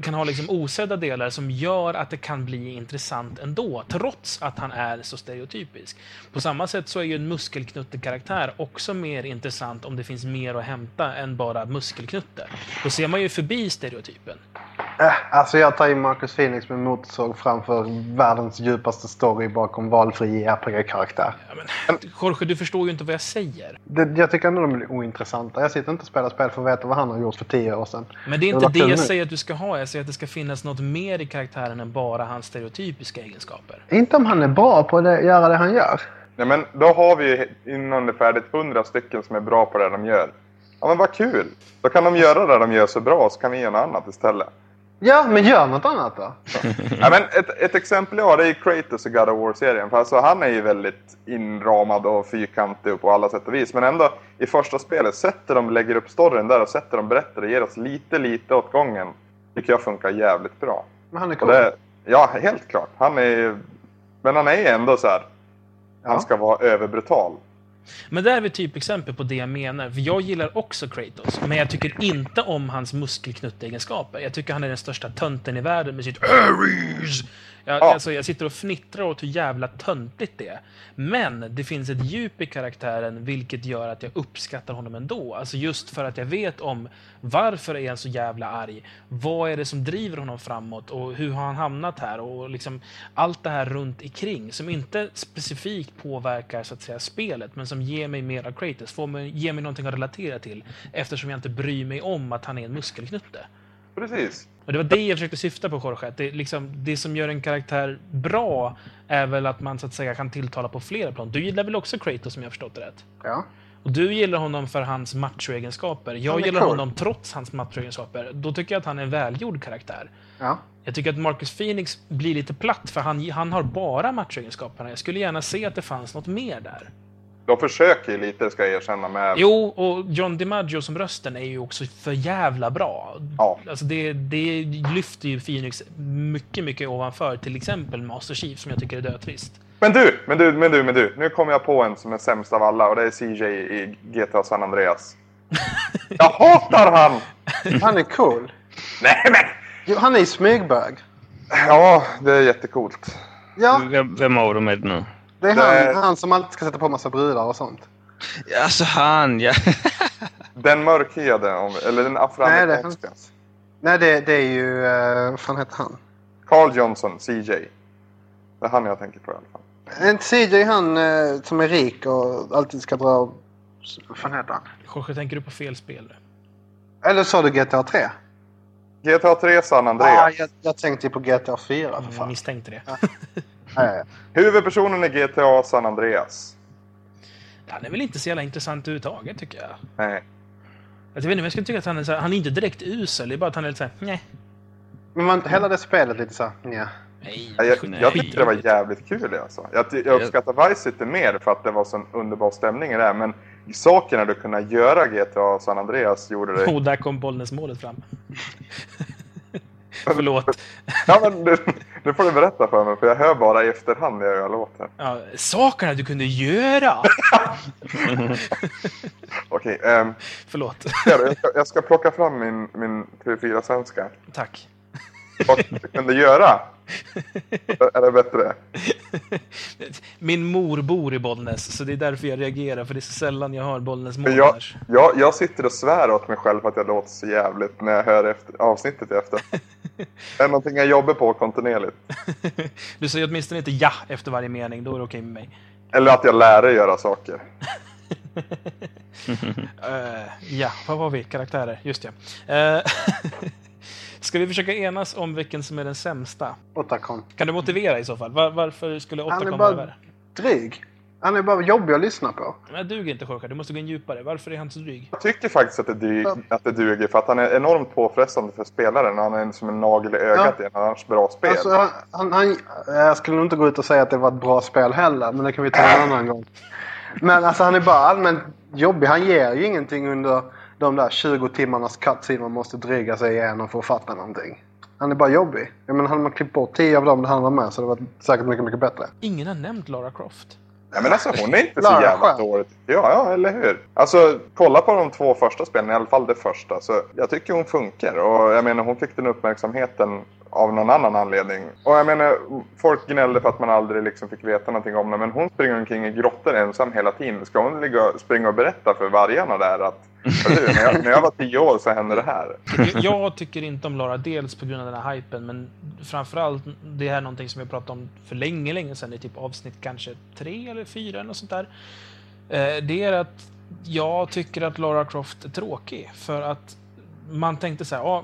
Kan ha liksom osedda delar som gör att det kan bli intressant ändå, trots att han är så stereotypisk. På samma sätt så är ju en muskelknutte-karaktär också mer intressant om det finns mer att hämta än bara muskelknutte. Då ser man ju förbi stereotypen. Alltså jag tar ju Marcus Fenix med motorsåg framför världens djupaste story bakom valfri RPG-karaktär. Ja, men Jorge, du förstår ju inte vad jag säger. Jag tycker ändå de är ointressanta. Jag sitter inte och spelar spel för att veta vad han har gjort för 10 år sedan. Men det är inte det jag säger att du ska ha. Jag säger att det ska finnas något mer i karaktären än bara hans stereotypiska egenskaper. Inte om han är bra på att göra det han gör. Nej, men då har vi innan det är färdigt 100 stycken som är bra på det de gör. Ja, men vad kul. Då kan de göra det de gör så bra, så kan vi göra något annat istället. Ja, men gör något annat då. Ja, men ett exempel jag har, det är Kratos i God of War-serien. För alltså, han är ju väldigt inramad och fyrkantig på alla sätt och vis. Men ändå, i första spelet sätter de, lägger upp storyn där och sätter de berättar och ger oss lite åt gången. Tycker jag funkar jävligt bra. Men han är cool. Ja, helt klart. Men han är ändå så här. Han ska vara överbrutal. Men där är vi typ exempel på det jag menar. För jag gillar också Kratos, men jag tycker inte om hans muskelknuttegenskaper. Jag tycker han är den största tönten i världen med sitt Ares. Alltså, jag sitter och fnittrar åt hur jävla töntigt det är. Men det finns ett djup i karaktären, vilket gör att jag uppskattar honom ändå. Alltså just för att jag vet om varför är han så jävla arg. Vad är det som driver honom framåt och hur har han hamnat här? Och liksom allt det här runt ikring som inte specifikt påverkar så att säga spelet, men som ger mig mer av Kratos. Ger mig någonting att relatera till, eftersom jag inte bryr mig om att han är en muskelknutte. Precis. Och det var det jag försökte syfta på, Jorge. Det, liksom, det som gör en karaktär bra är väl att man så att säga kan tilltala på flera plan. Du gillar väl också Kratos, som jag förstått det rätt? Ja. Och du gillar honom för hans macho-egenskaper. Jag gillar honom trots hans macho-egenskaper. Då tycker jag att han är en välgjord karaktär. Ja. Jag tycker att Marcus Fenix blir lite platt, för han har bara macho-egenskaperna. Jag skulle gärna se att det fanns något mer där. De försöker ju lite, ska jag erkänna. Med... Jo, och John DiMaggio som rösten är ju också för jävla bra. Ja. Alltså det lyfter ju Phoenix mycket ovanför. Till exempel Master Chief, som jag tycker är dödtrist. Men du. Nu kommer jag på en som är sämst av alla. Och det är CJ i GTA San Andreas. Jag hatar han! Han är cool. Nej, men... Jo, han är i smygbög. Ja, det är jättekult. Ja. Vem av dem är det nu? Det är han som alltid ska sätta på massa brudar och sånt. Ja, så han, ja. Den mörkhyade, eller den afroamerikanska. Nej, det är ju... Vad fan heter han? Carl Johnson, CJ. Det är han jag tänker på i alla fall. Inte CJ, han som är rik och alltid ska dra... Vad fan heter han? Jorge, tänker du på fel spel? Eller sa du GTA 3? GTA 3, San Andreas. Ah, jag tänkte ju på GTA 4, för fan. Jag misstänkte det. Ja. Huvudpersonen är GTA San Andreas. Han är väl inte så jävla intressant överhuvudtaget, tycker jag. Nej. Jag vet inte, men jag skulle tycka att han är så här, han är inte direkt usel, det är bara att han är lite så här, nej. Men man hela det spelet lite så här, nej. Jag tyckte det var jävligt kul, alltså. Jag uppskattar Vice lite mer för att det var sån underbar stämning där, men sakerna du kunde göra GTA San Andreas gjorde det. Och där kom Bollnäs målet fram. Förlåt. Ja, men nu får du berätta för mig, för jag hör bara i efterhand när jag gör låten. Ja, sakerna du kunde göra. Okej. Förlåt. Jag ska plocka fram min 3-4 svenska. Tack. Vad jag kunde göra. Är det bättre? Min mor bor i Bollnäs, så det är därför jag reagerar, för det är så sällan jag hör Bollnäs mor. Jag sitter och svär åt mig själv att jag låter så jävligt när jag hör efter, avsnittet efter. Det är någonting jag jobbar på kontinuerligt. Du säger åtminstone inte ja efter varje mening, då är det okej med mig. Eller att jag lär dig göra saker. Ja, vad var vi? Karaktärer, just det. Ska vi försöka enas om vilken som är den sämsta? Otacon. Kan du motivera i så fall? Varför skulle Otacon vara värre? Dryg. Han är bara jobbig att lyssna på. Nej, duger inte, Jorge. Du måste gå in djupare. Varför är han så dryg? Jag tycker faktiskt att det duger. För att han är enormt påfrestande för spelaren. Han är som en nagel i ögat i en annars bra spel. Alltså, jag skulle nog inte gå ut och säga att det var ett bra spel heller. Men det kan vi ta en annan gång. Men alltså, han är bara allmänt jobbig. Han ger ju ingenting under de där 20 timmarnas cutscene man måste dryga sig igenom för att fatta någonting. Han är bara jobbig. Jag menar, hade man klippt bort 10 av dem det handlar med så det var säkert mycket, mycket bättre. Ingen har nämnt Lara Croft. Nej, men alltså hon är inte så jävla dåligt. Ja, eller hur? Alltså, kolla på de 2 första spelen, i alla fall det första. Så jag tycker hon funkar. Och jag menar, hon fick den uppmärksamheten av någon annan anledning. Och jag menar, folk gnällde för att man aldrig liksom fick veta någonting om det. Men hon springer omkring i grottor ensam hela tiden. Ska hon ligga och springa och berätta för vargarna där att när jag var 10 år så hände det här. Jag tycker inte om Lara, dels på grund av den här hypen, men framförallt det här är någonting som jag pratade om för länge sedan i typ avsnitt kanske 3 eller 4 eller något sånt där. Det är att jag tycker att Lara Croft är tråkig för att man tänkte så här, ja,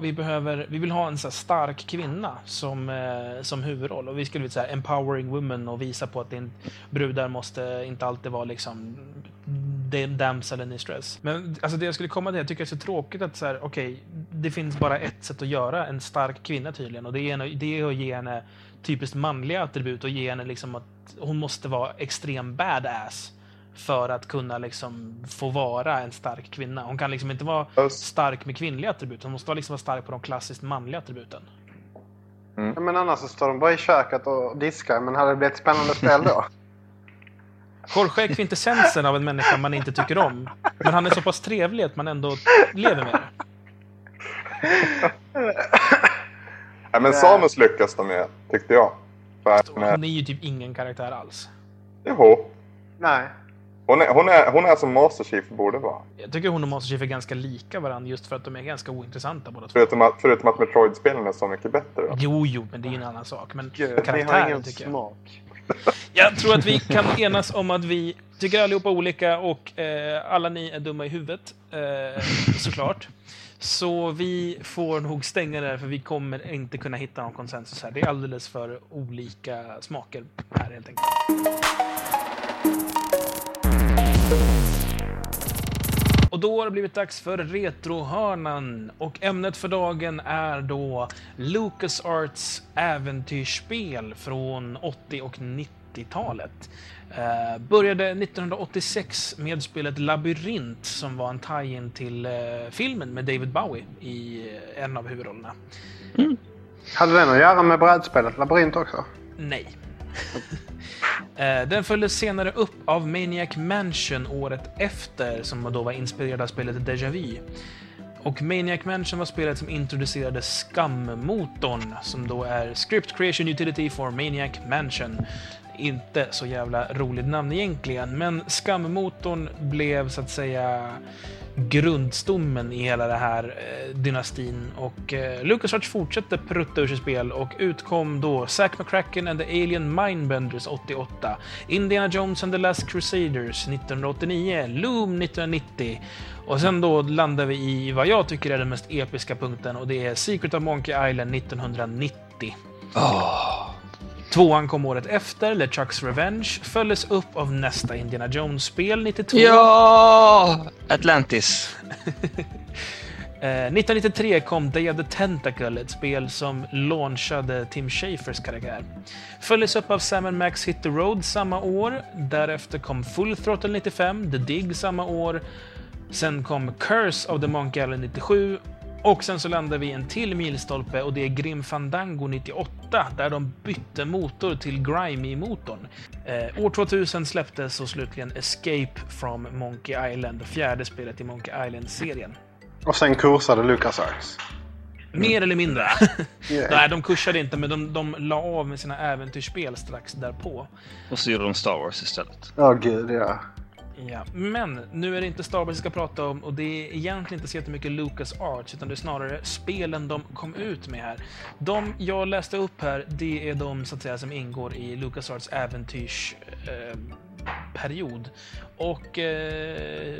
vi vill ha en så här stark kvinna som huvudroll, och vi skulle vilja så här empowering women och visa på att brudar måste inte alltid vara liksom damselen i stress. Men alltså det jag skulle komma till, jag tycker det är så tråkigt att så här, okej, det finns bara ett sätt att göra en stark kvinna tydligen, och det är att ge henne typiskt manliga attribut och ge henne liksom att hon måste vara extrem badass för att kunna liksom få vara en stark kvinna. Hon kan liksom inte vara stark med kvinnliga attribut. Hon måste vara stark på de klassiskt manliga attributen. Mm. Ja, men annars så står de bara i köket och diskar. Men hade det blivit ett spännande spel då? Jorge är kvintessensen av en människa man inte tycker om. Men han är så pass trevlig att man ändå lever med det. Ja, men Samus lyckas de med, tyckte jag. Hon är ju typ ingen karaktär alls. Jo. Nej. Hon är som Master Chief borde vara. Jag tycker hon och Master Chief är ganska lika varandra, just för att de är ganska ointressanta båda två. Förutom att Metroid-spelen är så mycket bättre. Då. Jo, men det är ju en annan sak. Men karaktären tycker jag. Jag tror att vi kan enas om att vi tycker allihopa olika, och alla ni är dumma i huvudet, såklart. Så vi får nog stänga det här, för vi kommer inte kunna hitta någon konsensus här. Det är alldeles för olika smaker här helt enkelt. Och då har det blivit dags för retrohörnan, och ämnet för dagen är då LucasArts äventyrsspel från 80- och 90-talet. Började 1986 med spelet Labyrint, som var en tie-in till filmen med David Bowie i en av huvudrollerna. Mm. Hade det något att göra med brädspelet Labyrint också? Nej. Den följdes senare upp av Maniac Mansion året efter, som då var inspirerad av spelet Déjà Vu. Och Maniac Mansion var spelet som introducerade Scum-motorn, som då är Script Creation Utility for Maniac Mansion. Inte så jävla roligt namn egentligen, men Scum-motorn blev så att säga grundstommen i hela det här dynastin, och LucasArts fortsatte prutta ur sitt spel, och utkom då Zack McCracken and the Alien Mindbenders 88, Indiana Jones and the Last Crusaders 1989, Loom 1990, och sen då landar vi i vad jag tycker är den mest episka punkten, och det är Secret of Monkey Island 1990. Oh. 2:an kom året efter, LeChuck's Revenge, följdes upp av nästa Indiana Jones-spel 92. Ja! Atlantis. 1993 kom Day of the Tentacle, ett spel som launchade Tim Schafers karaktär. Följdes upp av Sam & Max Hit the Road samma år, därefter kom Full Throttle 95, The Dig samma år, sen kom Curse of the Monkey Island 97, och sen så landar vi en till milstolpe, och det är Grim Fandango 98, där de bytte motor till Grimy-motorn. År 2000 släpptes så slutligen Escape from Monkey Island, fjärde spelet i Monkey Island-serien. Och sen kursade LucasArts. Mer eller mindre. Yeah. Nej, de kursade inte, men de la av med sina äventyrsspel strax därpå. Och så gjorde de Star Wars istället. Ja, gud, ja. Ja, men nu är det inte Star Wars vi ska prata om, och det är egentligen inte så jättemycket LucasArts, utan det är snarare spelen de kom ut med här. De jag läste upp här, det är de så att säga som ingår i LucasArts äventyrsperiod. Och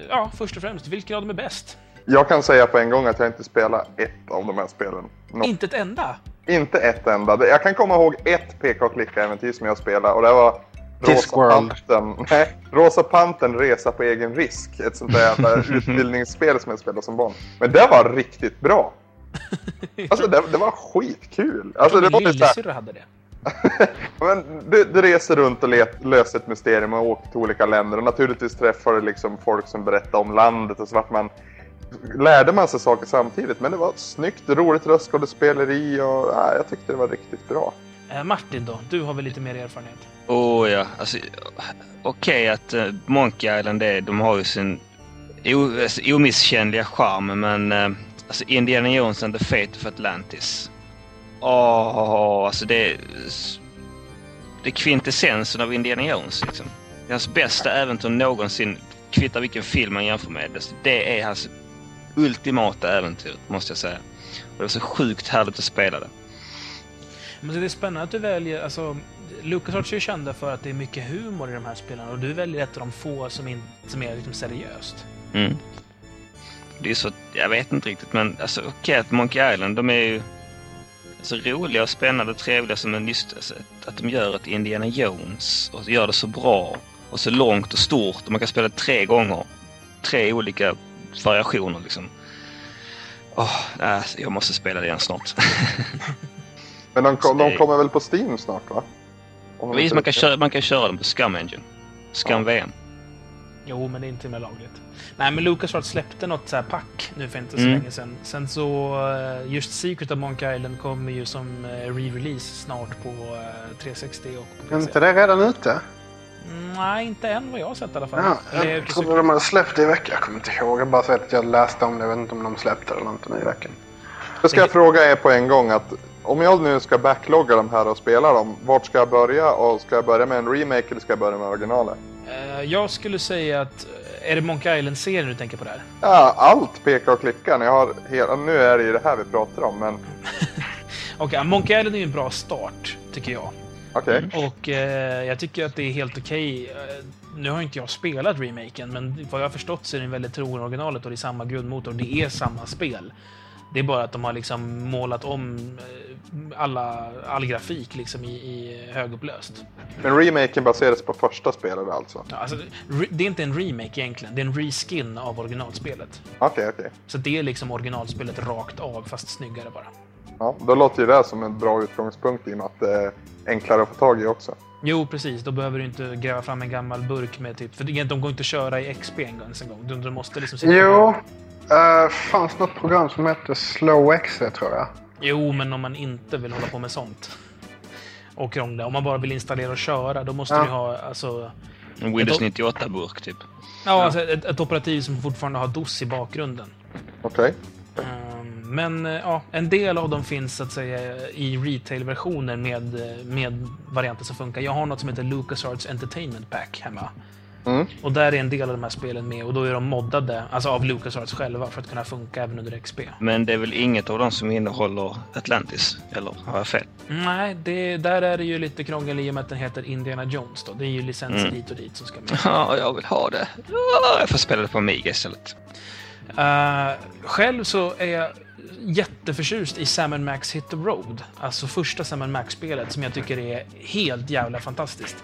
ja, först och främst, vilken av dem är bäst? Jag kan säga på en gång att jag inte spelar ett av de här spelen. Inte ett enda? Inte ett enda. Jag kan komma ihåg ett pk-klicka-äventyr som jag spelade, och det var Rosa Pantern resa på egen risk. Ett sånt där utbildningsspel som jag spelade som barn. Men det var riktigt bra. Alltså det var skitkul. Alltså, det var lite där... hade det. Men du reser runt och löser ett mysterium och åker till olika länder. Och naturligtvis träffar du liksom folk som berättar om landet. Och så vart man lärde man sig saker samtidigt. Men det var snyggt, roligt röstskådespeleri. Och nej, jag tyckte det var riktigt bra. Martin då, du har väl lite mer erfarenhet? Ja. Alltså, okej, att Monkey Island de har ju sin omisskännliga charm, men alltså Indiana Jones and the Fate of Atlantis. Alltså det är kvintessensen av Indiana Jones liksom. Det är hans bästa äventyr någonsin, kvittar vilken film man jämför med. Det är hans ultimata äventyr, måste jag säga. Och det var så sjukt härligt att spela det. Men det är spännande att du väljer, alltså LucasArts är ju kända för att det är mycket humor i de här spelarna, och du väljer ett av de få som är liksom seriöst. Mm. Det är så, jag vet inte riktigt, men alltså okej, Monkey Island, de är ju så roliga och spännande och trevliga, som en just alltså, att de gör ett Indiana Jones och gör det så bra och så långt och stort, och man kan spela 3 gånger. 3 olika variationer liksom. Alltså, jag måste spela det igen snart. Men de kommer väl på Steam snart, va? Visst, man kan köra dem på Scum Engine. VM. Jo, men det är inte mer lagligt. Nej, men LucasArts släppte något så här pack nu för inte så länge sedan. Sen så, just Secret of Monkey Island kommer ju som re-release snart på 360 och på PC. Inte det redan ute? Nej, inte än vad jag har sett i alla fall. Ja, jag trodde de hade släppt det i veckan. Jag kommer inte ihåg, jag bara sett att jag läste om det. Jag vet inte om de släppte eller någonting i veckan. Jag ska fråga er på en gång att om jag nu ska backlogga de här och spela dem, vart ska jag börja? Och ska jag börja med en remake eller ska jag börja med originalet? Jag skulle säga att... Är det Monkey Island-serien du tänker på där? Ja, allt pekar och klickar. Nu är det ju det här vi pratar om, men... Okej, Monkey Island är ju en bra start, tycker jag. Okej. Okay. Och jag tycker att det är helt okej. Nu har inte jag spelat remaken, men vad jag har förstått så är det väldigt trogen originalet, och det är samma grundmotor. Det är samma spel. Det är bara att de har liksom målat om all grafik liksom i högupplöst. Men remaken baseras på första spelet alltså? Ja, alltså det är inte en remake egentligen. Det är en reskin av originalspelet. Okej. Så det är liksom originalspelet rakt av, fast snyggare bara. Ja, då låter ju det som en bra utgångspunkt i och med att det är enklare att få tag i också. Jo, precis. Då behöver du inte gräva fram en gammal burk med typ... För de går inte att köra i XP en gång. Du måste liksom... fanns något program som hette Slow Exit, tror jag. Jo, men om man inte vill hålla på med sånt och krångla, om man bara vill installera och köra, då måste du ha alltså en Windows 98-burk typ. Ja. Alltså ett operativ som fortfarande har DOS i bakgrunden. Okej. Men ja, en del av dem finns så att säga i retail-versioner med varianter som funkar. Jag har något som heter LucasArts Entertainment Pack hemma. Mm. Och där är en del av de här spelen med, och då är de moddade alltså av LucasArts själva för att kunna funka även under XP. Men det är väl inget av dem som innehåller Atlantis, eller har jag fel? Nej, där är det ju lite krångel i och med att den heter Indiana Jones då. Det är ju licens dit och dit som ska med. Ja, jag vill ha det. Jag får spela det på Amiga istället. Själv så är jag jätteförtjust i Sam & Max Hit the Road. Alltså första Sam & Max-spelet som jag tycker är helt jävla fantastiskt.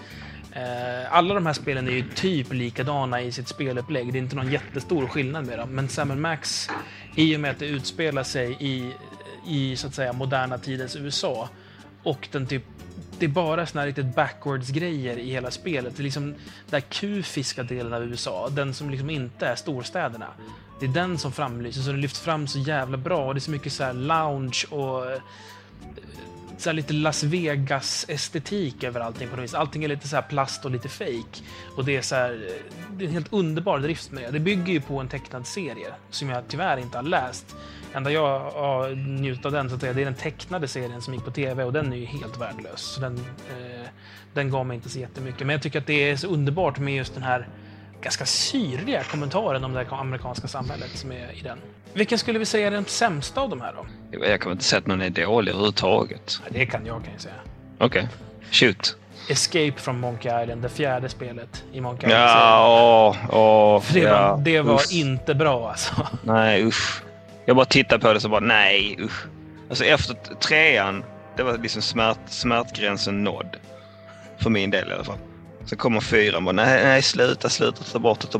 Alla de här spelen är ju typ likadana i sitt spelupplägg. Det är inte någon jättestor skillnad med dem. Men Sam & Max, i och med att det utspelar sig i så att säga moderna tidens USA, och den typ, det är bara såna här riktigt backwards-grejer i hela spelet. Det är liksom den kufiska delen av USA, den som liksom inte är storstäderna. Det är den som framlyser, så den lyfts fram så jävla bra. Det är så mycket så här lounge och så här lite Las Vegas-estetik över allting på något vis. Allting är lite så här plast och lite fake. Och det är så här, det är en helt underbar driftsmiljö. Det bygger ju på en tecknad serie som jag tyvärr inte har läst. Ända jag har njutit av den så att säga, det är den tecknade serien som gick på tv och den är ju helt värdelös. Så den gav mig inte så jättemycket. Men jag tycker att det är så underbart med just den här ganska syrliga kommentaren om det amerikanska samhället som är i den. Vilken skulle vi säga är den sämsta av de här då? Jag kommer inte säga att någon är dålig överhuvudtaget. Ja, det kan jag säga. Okej, okay. Shoot. Escape from Monkey Island, det fjärde spelet i Monkey Island. Ja, det var inte bra alltså. Nej, usch. Jag bara tittade på det så bara, nej, usch. Alltså efter trean, det var liksom smärtgränsen nådd. För min del i alla fall. Så kommer fyran bara, nej, sluta, ta bort.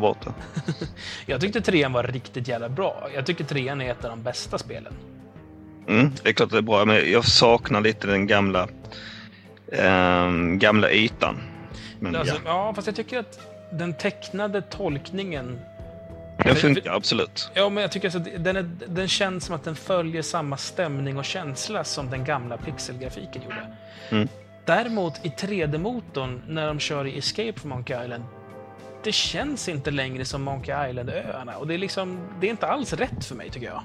Jag tyckte trean var riktigt jävla bra. Jag tycker trean är ett av de bästa spelen. Mm, det är klart att det är bra, men jag saknar lite den gamla ytan. Men, alltså, ja, fast jag tycker att den tecknade tolkningen... Den funkar, absolut. Ja, men jag tycker alltså, den känns som att den följer samma stämning och känsla som den gamla pixelgrafiken gjorde. Mm. Däremot i 3D-motorn när de kör i Escape from Monkey Island, det känns inte längre som Monkey Island-öarna. Och det är liksom, det är inte alls rätt för mig tycker jag.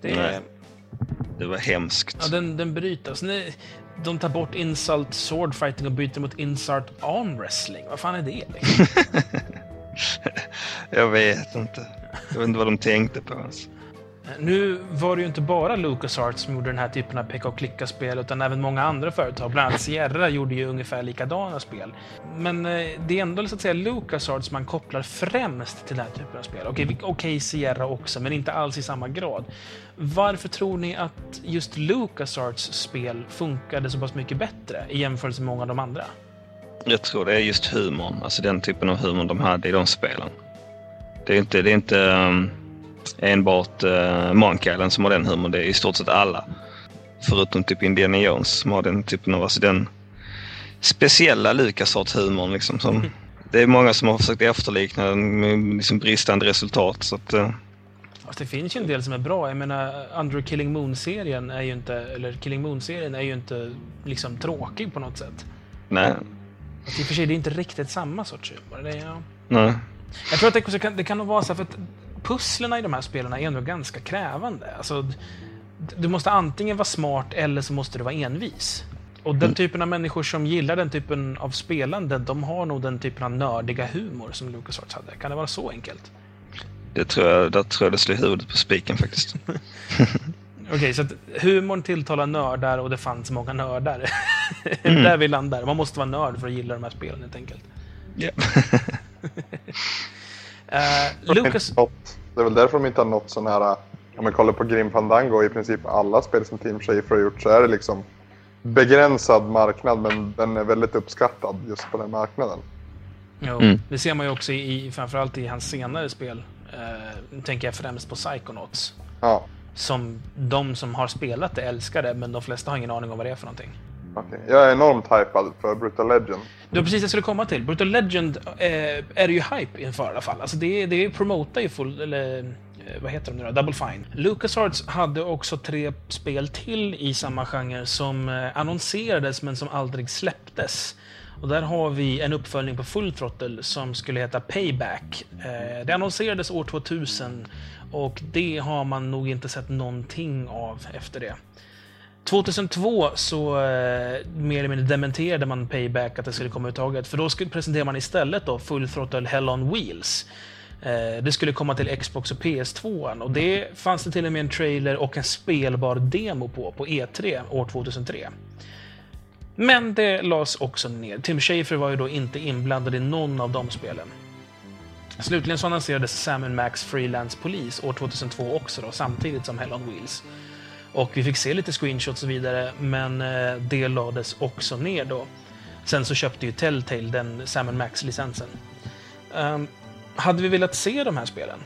Nej, det var hemskt. Ja, den bryter. Så de tar bort Insult Sword Fighting och byter mot Insult Arm Wrestling. Vad fan är det liksom? Jag vet inte. Jag vet inte vad de tänkte på ens. Nu var det ju inte bara LucasArts som gjorde den här typen av peka- och klicka-spel utan även många andra företag. Bland annat Sierra gjorde ju ungefär likadana spel. Men det är ändå så att säga LucasArts man kopplar främst till den här typen av spel. Okej, Sierra också, men inte alls i samma grad. Varför tror ni att just LucasArts spel funkade så pass mycket bättre i jämförelse med många av de andra? Jag tror det är just humorn. Alltså den typen av humor de hade i de spelen. Det är inte enbart Monkey Island som har den humor, det är i stort sett alla förutom typ Indiana Jones som har den typen av, alltså den speciella LucasArts humor liksom, som det är många som har försökt efterlikna den med liksom bristande resultat så att, alltså, det finns ju en del som är bra. Jag menar, Under Killing Moon-serien är ju inte liksom tråkig på något sätt. Nej. Alltså, i och för sig det är inte riktigt samma sorts humor. Nej. Jag tror att det kan nog vara så här, för att pusslerna i de här spelarna är ändå ganska krävande. Alltså, du måste antingen vara smart eller så måste du vara envis. Och den typen av människor som gillar den typen av spelande, de har nog den typen av nördiga humor som LucasArts hade. Kan det vara så enkelt? Det tror jag det slår huvudet på spiken faktiskt. Okej, så att humorn tilltalar nördar och det fanns många nördar. Där vi landar. Man måste vara nörd för att gilla de här spelen helt enkelt. Ja. Lucas... Det är väl därför de inte har något sån här. Om man kollar på Grim Fandango, i princip alla spel som Team Schafer har gjort, så är det liksom begränsad marknad, men den är väldigt uppskattad just på den marknaden. Jo, det ser man ju också framförallt i hans senare spel. Nu tänker jag främst på Psychonauts. Ja. Som de som har spelat det älskar det, men de flesta har ingen aning om vad det är för någonting. Okay. Jag är enormt hypad för Brutal Legend. Det var precis det jag skulle komma till. Brutal Legend är ju hype inför i alla fall. Alltså det promotar ju full, eller vad heter de nu då? Double Fine. LucasArts hade också 3 spel till i samma genre som annonserades men som aldrig släpptes. Och där har vi en uppföljning på Full Throttle som skulle heta Payback. Det annonserades år 2000 och det har man nog inte sett någonting av efter det. 2002 så mer eller mindre dementerade man Payback att det skulle komma uttaget. För då presenterade man istället då Full Throttle Hell on Wheels. Det skulle komma till Xbox och PS2. Och det fanns det till och med en trailer och en spelbar demo på E3 år 2003. Men det lades också ner. Tim Schafer var ju då inte inblandad i någon av de spelen. Slutligen så annonserades Sam & Max Freelance Police år 2002 också då, samtidigt som Hell on Wheels. Och vi fick se lite screenshots och vidare, men det lades också ner då. Sen så köpte ju Telltale den Sam & Max-licensen. Hade vi velat se de här spelen?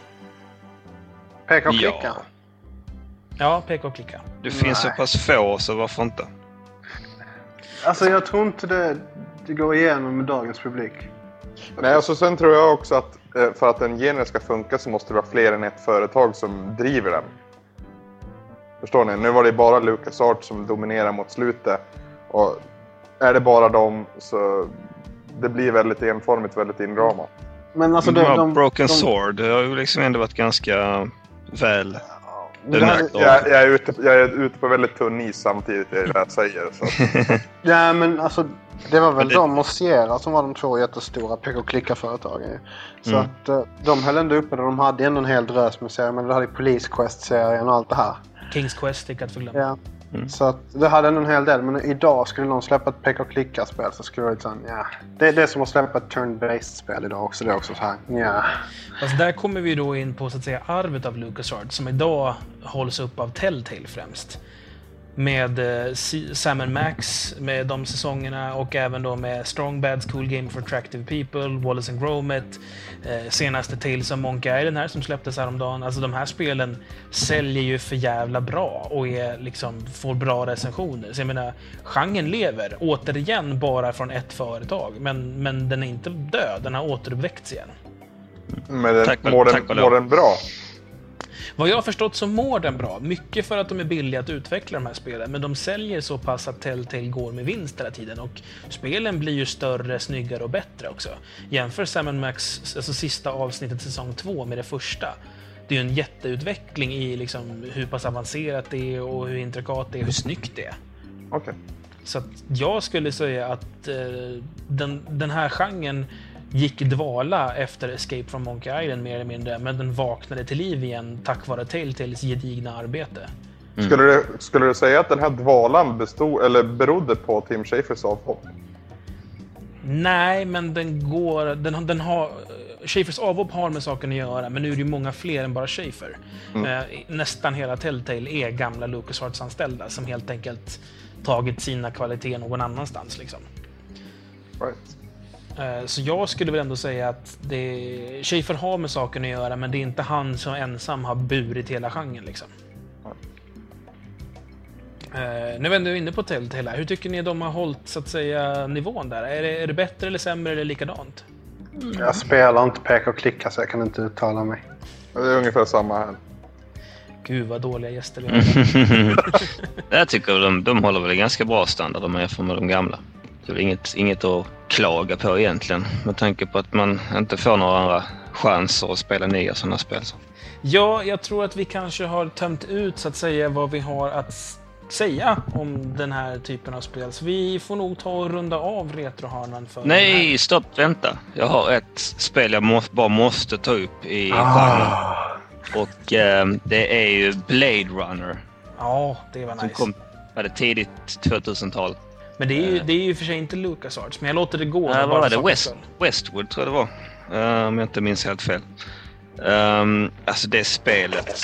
Peka och klicka. Ja, peka och klicka. Det finns så pass få, så varför inte? Alltså jag tror inte det går igenom med dagens publik. Nej, alltså sen tror jag också att för att en genre ska funka så måste det vara fler än ett företag som driver den. Förstår ni? Nu var det bara LucasArts som dominerar mot slutet. Och är det bara dem så det blir väldigt enformigt, väldigt inramat. Men alltså Broken Sword, det har ju liksom ändå varit ganska väl. Jag är ute på väldigt tunn is samtidigt, är det jag säger. Så. Ja, men alltså, det var väl de och Sierra som var de två jättestora pick-och-klicka-företagen. Så att de höll ändå uppe där, de hade ändå en hel drös med serier, men de hade Police Quest-serien och allt det här. Kings Quest, inte att förglömma. Ja. Så att det hade ändå en hel del, men idag skulle någon släppa ett pick-och-klicka-spel så skulle det vara sån, ja. Det är det som att släppa ett turn-based-spel idag också, det är också så här, ja. Alltså där kommer vi då in på så att säga arvet av LucasArts som idag hålls upp av Telltale främst. Med Sam & Max, med de säsongerna och även då med Strong Bad's Cool Game for Attractive People, Wallace & Gromit, senaste Tales of Monkey Island här som släpptes häromdagen. Alltså de här spelen säljer ju för jävla bra och är, liksom, får bra recensioner. Så jag menar, genren lever återigen bara från ett företag, men den är inte död, den har återuppväckts igen. Men mår den bra? Vad jag har förstått så mår den bra. Mycket för att de är billiga att utveckla de här spelen. Men de säljer så pass att Telltale går med vinst hela tiden. Och spelen blir ju större, snyggare och bättre också. Jämför Sam & Max, alltså sista avsnittet säsong 2 med det första. Det är ju en jätteutveckling i liksom hur pass avancerat det är och hur intrikat det är, hur snyggt det är. Okay. Så att jag skulle säga att den här genren gick i dvala efter Escape from Monkey Island mer eller mindre, men den vaknade till liv igen tack vare Telltales gedigna arbete. Skulle du säga att den här dvalan bestod eller berodde på Tim Schafers avhopp? Nej, men den har Schafers avhopp har med saken att göra, men nu är det ju många fler än bara Schafer. Nästan hela Telltale är gamla LucasArts-anställda som helt enkelt tagit sina kvaliteter någon annanstans liksom. Right. Så jag skulle väl ändå säga att Schafer har med saken att göra, men det är inte han som ensam har burit hela genren liksom. Nu är du inne på Telltale. Hur tycker ni de har hållit så att säga nivån där? Är det bättre eller sämre eller likadant? Jag spelar inte peka och klicka så jag kan inte uttala mig. Det är ungefär samma här. Gud vad dåliga gäster. Jag tycker de håller väl ganska bra standard om jag jämför med de gamla. Det är inget att klaga på egentligen, med tanke på att man inte får några andra chanser att spela nya sådana spel. Ja, jag tror att vi kanske har tömt ut så att säga vad vi har att säga om den här typen av spel. Så vi får nog ta och runda av retrohörnan för... Nej, stopp, vänta. Jag har ett spel jag bara måste ta upp i genren. Och det är ju Blade Runner. Ja, det var nice. Som kom på det tidigt 2000-tal. Men det är ju för sig inte LucasArts, men jag låter det gå. Vad var det? Westwood tror jag det var. Om jag inte minns helt fel. Alltså det spelet.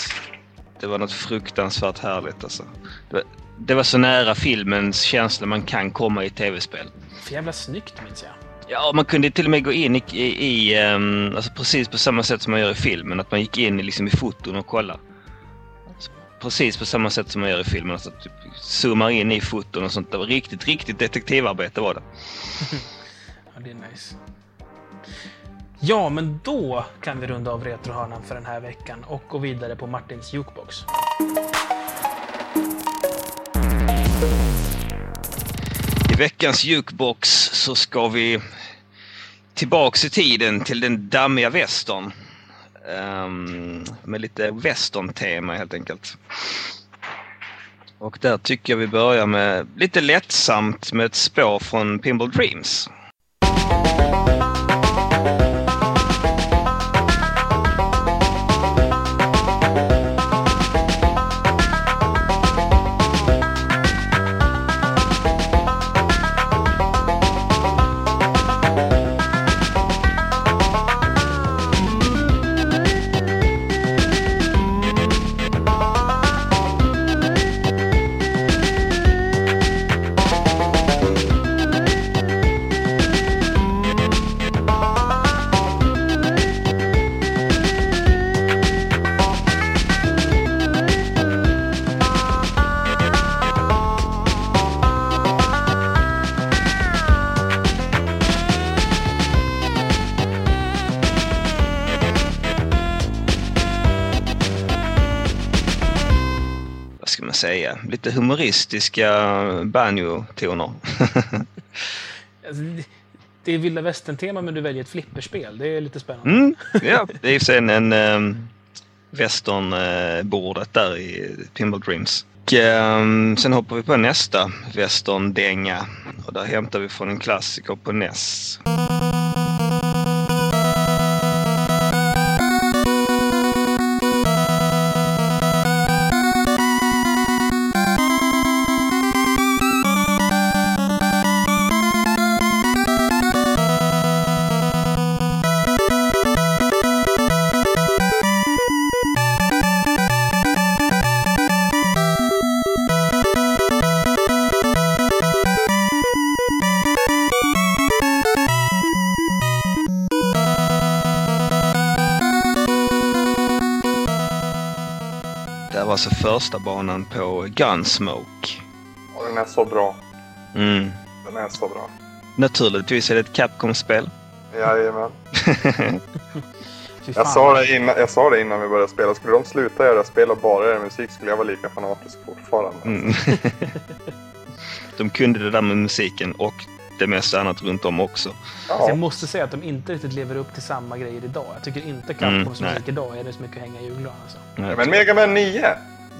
Det var något fruktansvärt härligt alltså. Det var så nära filmens känsla man kan komma i tv-spel. För jävla snyggt minns jag. Ja, man kunde till och med gå in i alltså precis på samma sätt som man gör i filmen. Att man gick in liksom i foton och kollade. Precis på samma sätt som man gör i filmen. Alltså typ zoomar in i foton och sånt. Det var riktigt, riktigt detektivarbete var det. Ja, det är nice. Ja, men då kan vi runda av retrohörnan för den här veckan och gå vidare på Martins jukebox. I veckans jukebox så ska vi tillbaks i tiden till den dammiga västern. Med lite western-tema helt enkelt. Och där tycker jag vi börjar med lite lättsamt med ett spår från Pinball Dreams. ska man säga. Lite humoristiska banjo-toner. Alltså, det är vilda västern-tema, men du väljer ett flipperspel. Det är lite spännande. Mm, ja, det är ju sen en västernbordet där i Pinball Dreams. Och sen hoppar vi på nästa västerndänga. Och där hämtar vi från en klassiker på NES. Alltså första banan på Gunsmoke. Och den är så bra. Mm. Den är så bra. Naturligtvis är det ett Capcom-spel. Jajamän. jag sa det innan vi började spela. Skulle de sluta göra spel och bara göra musik skulle jag vara lika fanatisk fortfarande. Mm. De kunde det där med musiken och det mesta annat runt om också. Ja. Alltså jag måste säga att de inte riktigt lever upp till samma grejer idag. Jag tycker inte Capcoms musik idag är det så mycket att hänga i julgran. Alltså. Nej, men Mega Man 9!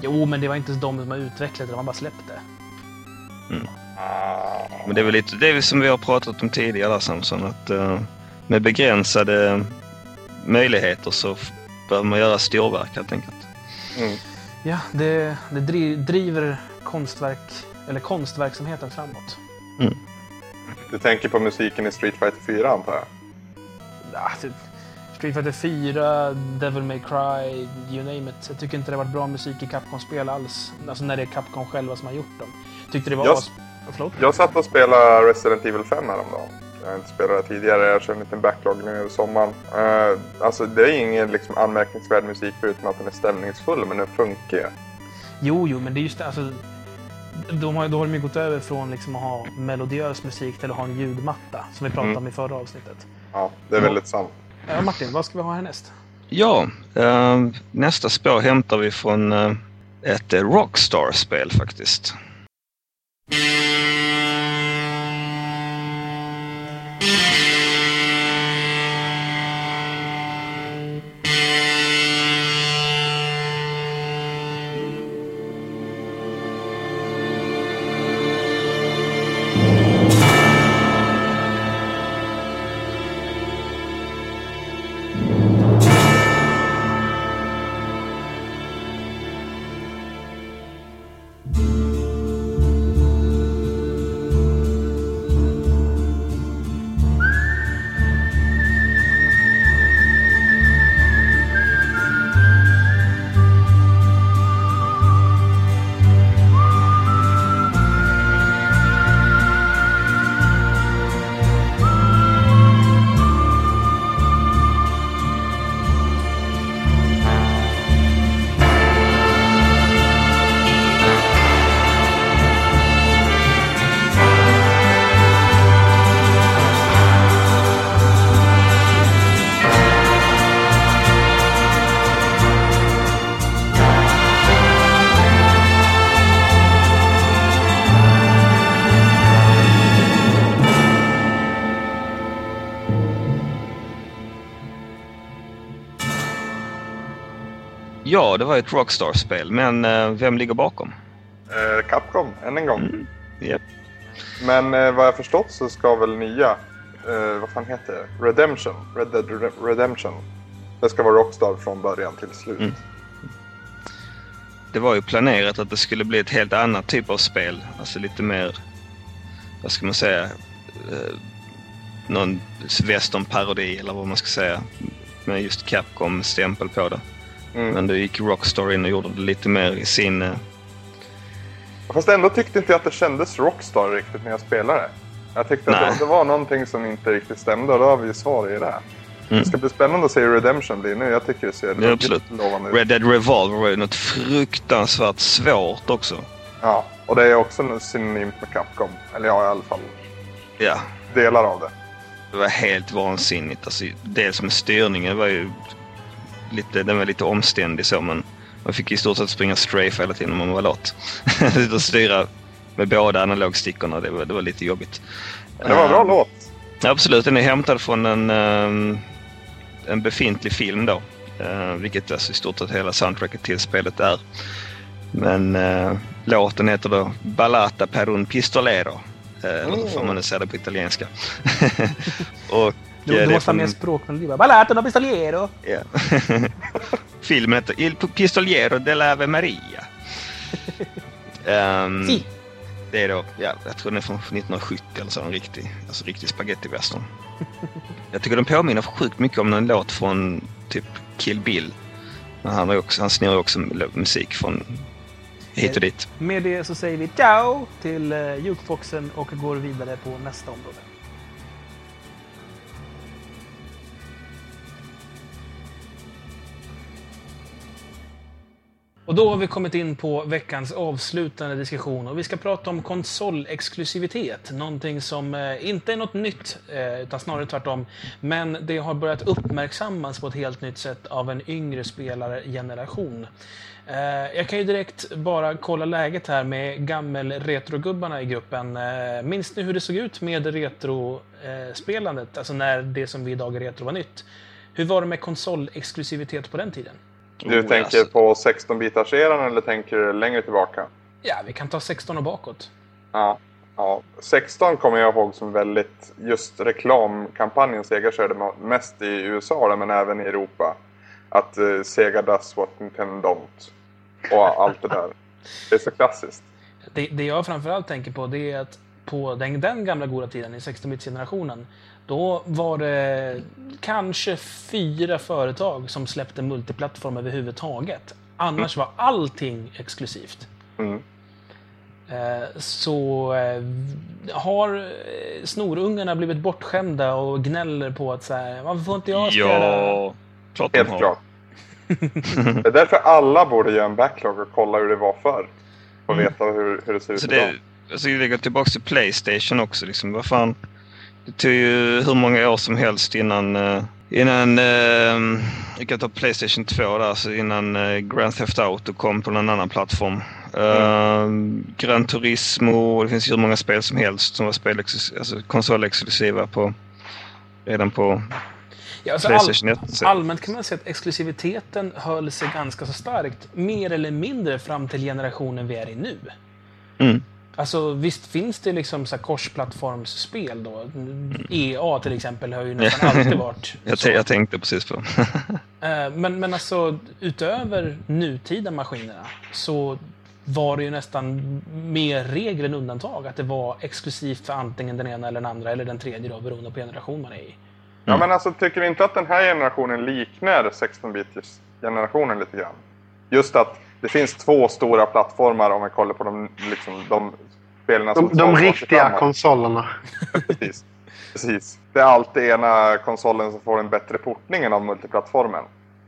Jo, men det var inte de som har utvecklat det, de har bara släppt det. Mm. Men det är väl lite det är som vi har pratat om tidigare, Samson, att med begränsade möjligheter så behöver man göra storverk helt enkelt. Mm. Ja, det driver konstverksamheten framåt. Mm. Du tänker på musiken i Street Fighter 4, antar jag? Ja, typ. Street Fighter 4, Devil May Cry, you name it. Jag tycker inte det har varit bra musik i Capcom-spel alls. Alltså när det är Capcom själva som har gjort dem. Tyckte det var... Jag satt och spelade Resident Evil 5 häromdagen. Jag har inte spelat tidigare, jag kör en liten backlog nu över sommaren. Alltså det är ingen liksom anmärkningsvärd musik förutom att den är stämningsfull, men den funkar ju. Jo, men det är just det, alltså... Då har de ju gått över från liksom att ha melodiös musik till att ha en ljudmatta som vi pratade om i förra avsnittet. Ja, det är väldigt sant. Martin, vad ska vi ha härnäst? Ja, nästa spår hämtar vi från ett Rockstar-spel faktiskt. Ja, det var ett Rockstar-spel, men vem ligger bakom? Capcom, än en gång. Mm, yep. Men vad jag förstått så ska väl nya, vad fan heter det? Red Dead Redemption. Det ska vara Rockstar från början till slut. Mm. Det var ju planerat att det skulle bli ett helt annat typ av spel. Alltså lite mer, vad ska man säga, någon western-parodi eller vad man ska säga. Med just Capcom-stämpel på det. Mm. Men det gick Rockstar in och gjorde det lite mer i sin... Fast ändå tyckte inte jag att det kändes Rockstar riktigt när jag spelade. Jag tyckte att det var någonting som inte riktigt stämde och då har vi ju svar i det här. Mm. Det ska bli spännande att se hur Redemption blir nu. Jag tycker det ser absolut lovande ut. Red Dead Revolver var ju något fruktansvärt svårt också. Ja, och det är också synonymt med Capcom. Eller ja, i alla fall. Ja. Delar av det. Det var helt vansinnigt. Alltså, dels med styrningen var ju... Den var lite omständig så, men Man fick i stort sett springa strafe hela tiden om man var lat. Att styra med båda analogstickorna, det var lite jobbigt. Men det var en bra låt. Absolut, den är hämtad från en befintlig film då. Vilket alltså i stort sett hela soundtracket till spelet är. Men låten heter då Ballata per un pistolero. Eller får man nu säga det på italienska. Och du måste ha mer språk när du bara Ballata da pistolero. Yeah. Filmen heter Il pistolero dell'Ave Maria. Si. Det är då, ja, jag tror den är från 1970 eller så, en riktig, alltså riktig spaghetti-western. Jag tycker den påminner sjukt mycket om en låt från typ Kill Bill. Men han snor också musik från hit och dit. Med det så säger vi ciao till jukeboxen och går vidare på nästa område. Och då har vi kommit in på veckans avslutande diskussion och vi ska prata om konsolexklusivitet. Någonting som inte är något nytt utan snarare tvärtom. Men det har börjat uppmärksammas på ett helt nytt sätt av en yngre spelare-generation. Jag kan ju direkt bara kolla läget här med gammel-retrogubbarna i gruppen. Minns ni hur det såg ut med retrospelandet? Alltså när det som vi idag är retro var nytt. Hur var det med konsolexklusivitet på den tiden? Du tänker på 16-bitars-eran eller tänker du längre tillbaka? Ja, vi kan ta 16 och bakåt. Ja. 16 kommer jag ihåg som väldigt... Just reklamkampanjen Sega körde mest i USA men även i Europa. Att Sega does what Nintendo don't. Och allt det där. Det är så klassiskt. Det jag framförallt tänker på det är att på den gamla goda tiden i 16-bits-generationen då var det kanske 4 företag som släppte multiplattform överhuvudtaget. Annars var allting exklusivt. Mm. Så har snorungarna blivit bortskämda och gnäller på att så här, varför får inte jag spela? Ja, klart de har. Det är därför alla borde göra en backlog och kolla hur det var förr. Och veta hur det ser ut idag. Så det går tillbaka till PlayStation också. Liksom. Vad fan... Det tog ju hur många år som helst innan jag kan ta PlayStation 2 där, så innan Grand Theft Auto kom på någon annan plattform. Gran Turismo, det finns ju hur många spel som helst som var alltså konsolexklusiva redan på PlayStation 1. Allmänt kan man säga att exklusiviteten höll sig ganska så starkt, mer eller mindre fram till generationen vi är i nu. Mm. Alltså visst finns det liksom så här korsplattformsspel då. EA till exempel har ju nästan alltid varit jag tänkte precis på. men alltså utöver nutida maskinerna så var det ju nästan mer regel än undantag att det var exklusivt för antingen den ena eller den andra eller den tredje då, beroende på generation man är i. Mm. Ja men alltså tycker vi inte att den här generationen liknar 16-biters generationen lite grann? Just att det finns 2 stora plattformar om man kollar på de spelarna som... De riktiga konsolerna. Precis. Det är alltid ena konsolen som får en bättre portning än av multiplattformen.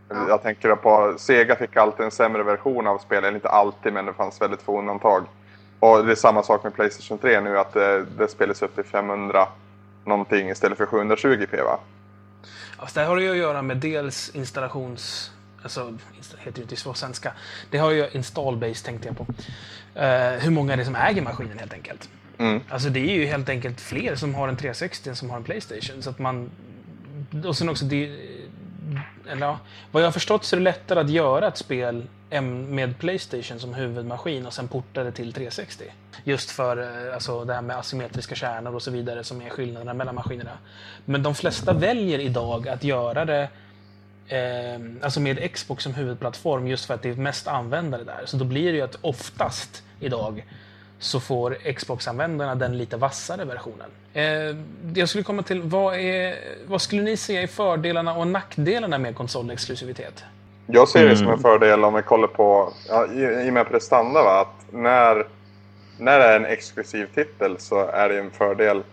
Ja. Jag tänker på Sega fick alltid en sämre version av spelen. Inte alltid, men det fanns väldigt få undantag. Och det är samma sak med PlayStation 3 nu, att det spelas upp till 500 någonting istället för 720p, va? Alltså det har ju att göra med dels installations... Alltså, heter det inte så svenska. Det har ju installbase, tänkte jag på. Hur många är det som äger maskinen helt enkelt? Mm. Alltså det är ju helt enkelt fler som har en 360 än som har en PlayStation. Så att man... Och sen också det... Eller ja, vad jag har förstått så är det lättare att göra ett spel med PlayStation som huvudmaskin och sen porta det till 360. Just för alltså, det här med asymmetriska kärnor och så vidare som är skillnaderna mellan maskinerna. Men de flesta väljer idag att göra det alltså med Xbox som huvudplattform just för att det är mest användare där. Så då blir det ju att oftast idag så får Xbox-användarna den lite vassare versionen. Jag skulle komma till, vad skulle ni se i fördelarna och nackdelarna med konsolexklusivitet? Jag ser det som en fördel om vi kollar på, ja, i och med prestanda, va, att när det är en exklusiv titel så är det en fördel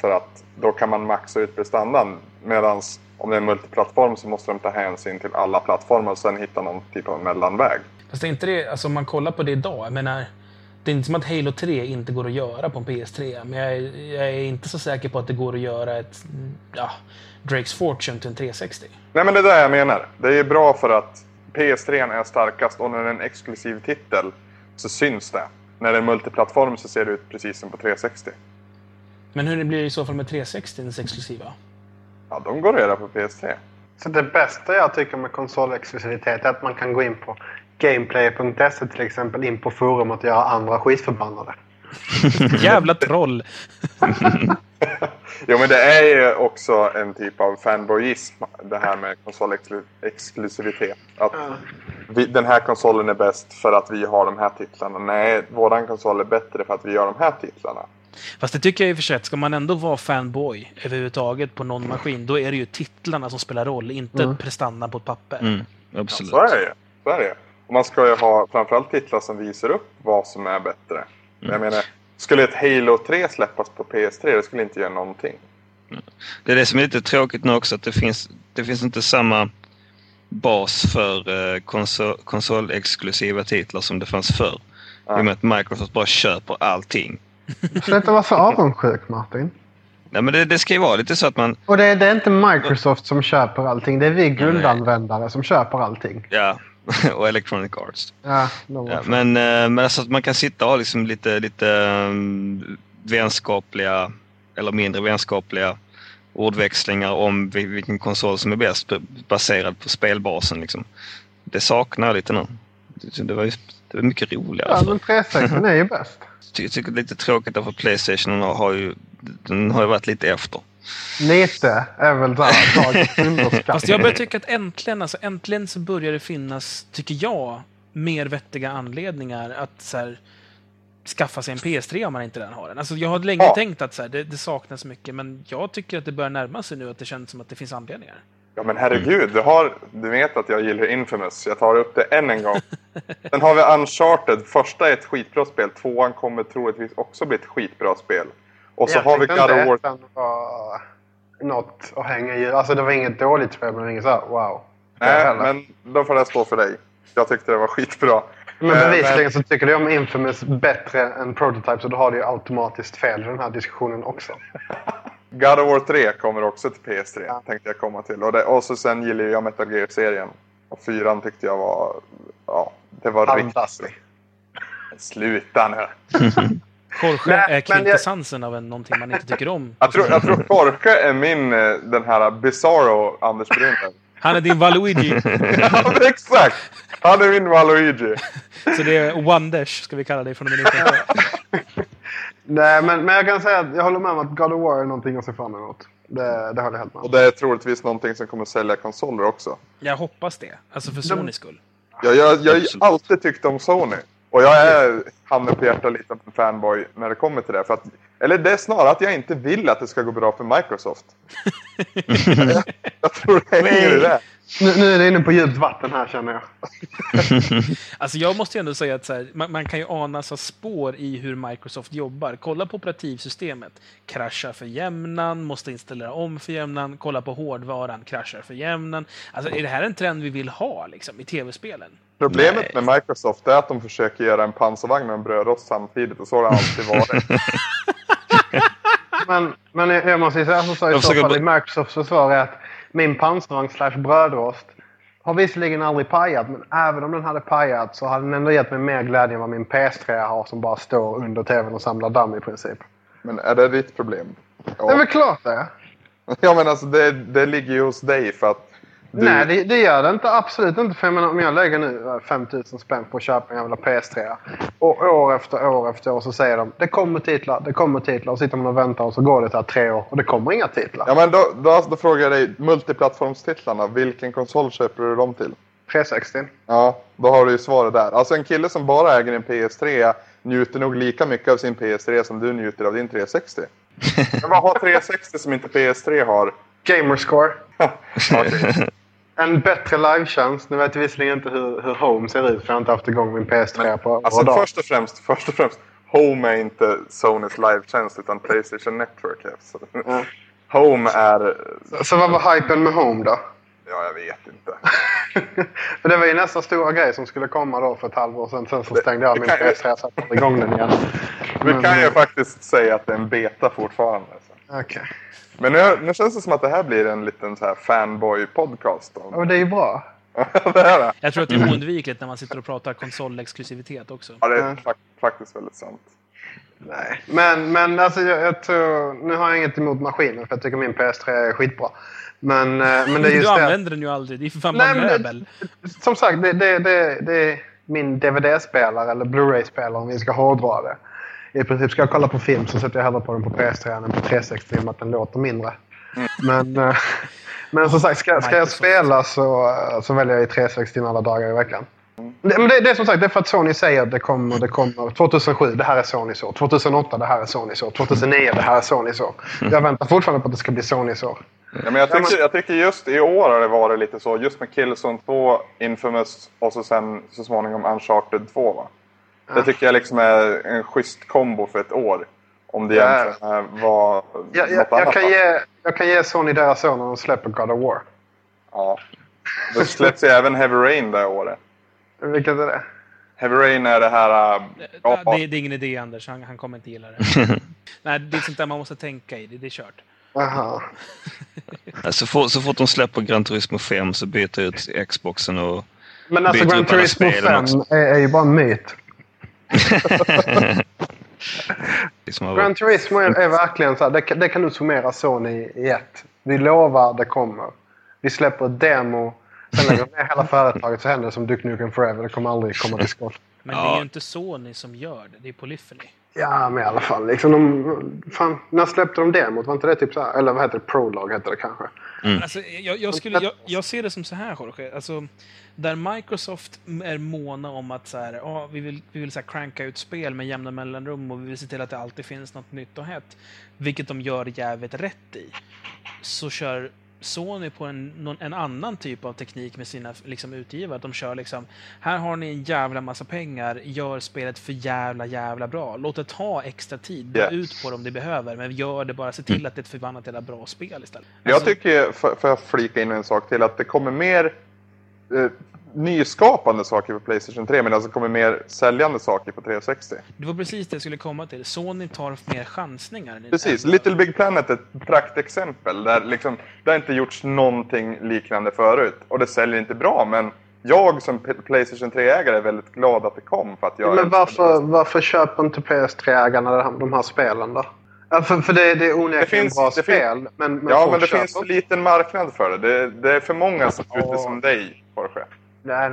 för att då kan man maxa ut prestandan, medans om det är en multiplattform så måste de ta hänsyn till alla plattformar och sen hitta någon typ av mellanväg. Fast det är inte det, alltså om man kollar på det idag, jag menar, det är inte som att Halo 3 inte går att göra på en PS3, men jag är inte så säker på att det går att göra ett Drake's Fortune till en 360. Nej men det är det jag menar. Det är ju bra för att PS3 är starkast, och när det är en exklusiv titel så syns det. När det är multiplattform så ser det ut precis som på 360. Men hur det blir i så fall med 360, den exklusiva? Ja, de går reda på PS3. Så det bästa jag tycker med konsolexklusivitet är att man kan gå in på gameplay.se till exempel, in på forum och göra andra skitförbannade. Jävla troll! Jo, men det är ju också en typ av fanboyism, det här med konsolexklusivitet. Att den här konsolen är bäst för att vi har de här titlarna. Nej, våran konsol är bättre för att vi gör de här titlarna. Fast det tycker jag i och för sig, ska man ändå vara fanboy överhuvudtaget på någon maskin, då är det ju titlarna som spelar roll, inte prestandan på ett papper. Absolut. Ja, så är det. Och man ska ju ha framförallt titlar som visar upp vad som är bättre. Jag menar, skulle ett Halo 3 släppas på PS3, det skulle inte göra någonting. Det är det som är lite tråkigt nu också, att det finns inte samma bas för konsolexklusiva titlar som det fanns förr. I och med att Microsoft bara köper allting. Sluta vara så avundsjuk, Martin. Nej, men det ska ju vara lite så att man... Och det är inte Microsoft som köper allting, det är vi grundanvändare som köper allting. Ja, och Electronic Arts. Ja, men alltså att man kan sitta och ha liksom lite vänskapliga eller mindre vänskapliga ordväxlingar om vilken konsol som är bäst baserad på spelbasen liksom. Det saknar lite nu. Det var mycket roligare. Ja, men 360 är ju bäst. Jag tycker det är lite tråkigt att PlayStation har ju varit lite efter. Lite är väl där. Fast jag börjar tycka att äntligen så börjar det finnas, tycker jag, mer vettiga anledningar att så här, skaffa sig en PS3 om man inte redan har den. Alltså, jag har länge tänkt att så här, det saknas mycket, men jag tycker att det börjar närma sig nu, att det känns som att det finns anledningar. Ja, men herregud, du vet att jag gillar Infamous. Jag tar upp det en gång. Sen har vi Uncharted. Första är ett skitbra spel. Tvåan kommer troligtvis också bli ett skitbra spel. Och så har vi God of War. Det var något att hänga i. Alltså, det var inget dåligt spel, men inget så här, wow. Nej, men då får det stå för dig. Jag tyckte det var skitbra. Men bevisligen så tycker du om Infamous bättre än Prototype, så då har du ju automatiskt fel i den här diskussionen också. God of War 3 kommer också till PS3, tänkte jag komma till. Och så sen gillar jag Metal Gear-serien. Och 4 tyckte jag var... Ja, det var fantastiskt. Riktigt... Sluta nu. Jorge är kvintessansen av någonting man inte tycker om. Jag tror Jorge är den här bizarro Anders Brunner. Han är din Waluigi. Ja, exakt. Han är min Waluigi. Så det är One-Dash, ska vi kalla dig från minuten. Nej, men jag kan säga att jag håller med om att God of War är någonting att se fram emot. Det har det helt med. Och det är troligtvis någonting som kommer sälja konsoler också. Jag hoppas det. Alltså för Sonys skull. Jag har ju alltid tyckt om Sony. Och jag är handen på hjärtat lite av en fanboy när det kommer till det. För att, eller det är snarare att jag inte vill att det ska gå bra för Microsoft. jag tror det hänger i det. Nu är det inne på djupt vatten här, känner jag. Alltså, jag måste ju ändå säga att så här, man kan ju ana så spår i hur Microsoft jobbar. Kolla på operativsystemet. Kraschar för jämnan, måste installera om för jämnan. Kolla på hårdvaran, kraschar för jämnan. Alltså, är det här en trend vi vill ha liksom, i tv-spelen? Problemet med Microsoft är att de försöker göra en pansarvagn och en brödrost samtidigt, och så har det alltid varit. men jag måste säga så i så fall i Microsofts försvar är att min pansarvagn / brödrost har visserligen aldrig pajat, men även om den hade pajat så hade den ändå gett mig mer glädje än vad min PS3 har, som bara står under tvn och samlar damm i princip. Men är det ditt problem? Ja. Det är väl klart det. Ja, men alltså det ligger ju hos dig för att du... Nej, det gör det inte, absolut inte. För jag menar, om jag lägger nu 5000 spänn på att köpa en jävla PS3 och år efter år så säger de det kommer titlar, och sitter man och väntar och så går det här 3 år och det kommer inga titlar. Ja, men då frågar jag dig, multiplattformstitlarna, vilken konsol köper du dem till? 360. Ja, då har du ju svaret där. Alltså, en kille som bara äger en PS3 njuter nog lika mycket av sin PS3 som du njuter av din 360. Men vad har 360 som inte PS3 har? Gamerscore. Okay. En bättre live-chans. Nu vet jag visserligen inte hur Home ser ut, för jag har inte haft igång min PS3 på alltså dag. Först och främst, Home är inte Sonys live-tjänst utan PlayStation Network. Så. Mm. Home är... Så vad var hypen med Home då? Ja, jag vet inte. För det var ju nästa stora grej som skulle komma då för ett halvår sedan. Sen så stängde jag min PS3 och satte igång den igen. Vi kan ju faktiskt säga att det är en beta fortfarande. Okej. Okay. Men nu känns det som att det här blir en liten så här fanboy-podcast. Och det är ju bra. Jag tror att det är oundvikligt när man sitter och pratar konsolexklusivitet också. Ja, det är faktiskt väldigt sant. Nej. Men alltså, jag tror... Nu har jag inget emot maskinen, för jag tycker min PS3 är skitbra. Men det är just du använder den ju aldrig. Det är för fan bara möbel. Som sagt, det är min DVD-spelare eller Blu-ray-spelare om vi ska hårdra det. I princip ska jag kolla på film så sätter jag hellre på den på PS3 än på 360 om att den låter mindre. Men som sagt, ska jag spela så väljer jag i 360 alla dagar i veckan. Men det är som sagt, det är för att Sony säger att det kommer 2007, det här är Sonys år, 2008, det här är Sonys år, 2009, det här är Sonys år. Jag väntar fortfarande på att det ska bli Sonys år. Ja, men jag tycker just i år har det varit lite så, just med Killzone 2, Infamous och så sen så småningom Uncharted 2, va? Det tycker jag liksom är en schysst kombo för ett år. Om det egentligen var något annat. Jag kan ge Sony deras år när de släpper God of War. Ja, då släpps ju även Heavy Rain det året. Vilket är det? Heavy Rain är det här... Det är ingen idé, Anders. Han kommer inte gilla det. Nej, det är sånt där man måste tänka i. Det är kört. Aha. så fort de släpper Gran Turismo 5 så byter ut Xboxen och... Men alltså Gran Turismo 5 är ju bara en myt. Gran Turismo är verkligen så här, det kan du summera Sony i ett. Vi lovar det kommer. Vi släpper demo. Sen lägger vi ner hela företaget så händer det som Duke Nukem Forever. Det kommer aldrig komma till skott. Men det är ju inte Sony som gör det. Det är Polyphony. Ja, men i alla fall. Liksom när släppte de demot? Var inte det typ så här? Eller vad heter det? Prolog heter det kanske. Mm. Alltså, jag ser det som så här, Jorge. Alltså, där Microsoft är måna om att så här, vi vill så här cranka ut spel med jämna mellanrum och vi vill se till att det alltid finns något nytt och hett. Vilket de gör jävligt rätt i. Så kör Sony på en annan typ av teknik med sina liksom, utgivare. De kör liksom, här har ni en jävla massa pengar, gör spelet för jävla bra. Låt det ta extra tid, gå ut på dem det behöver, men gör det bara, se till att det är ett förbannat jävla bra spel istället. Jag tycker, för att flika in en sak till, att det kommer mer nyskapande saker på PlayStation 3, men alltså kommer mer säljande saker på 360. Det var precis det jag skulle komma till. Sony tar mer chansningar. Precis. Little Big Planet är ett praktexempel. Där liksom, det har inte gjorts någonting liknande förut. Och det säljer inte bra, men jag som PlayStation 3-ägare är väldigt glad att det kom. För att jag men varför köper inte PS3-ägarna de här spelen då? För det är onekligen bra spel. Men det finns en liten marknad för det. Det är för många som är ute som dig, Jorge. Nej.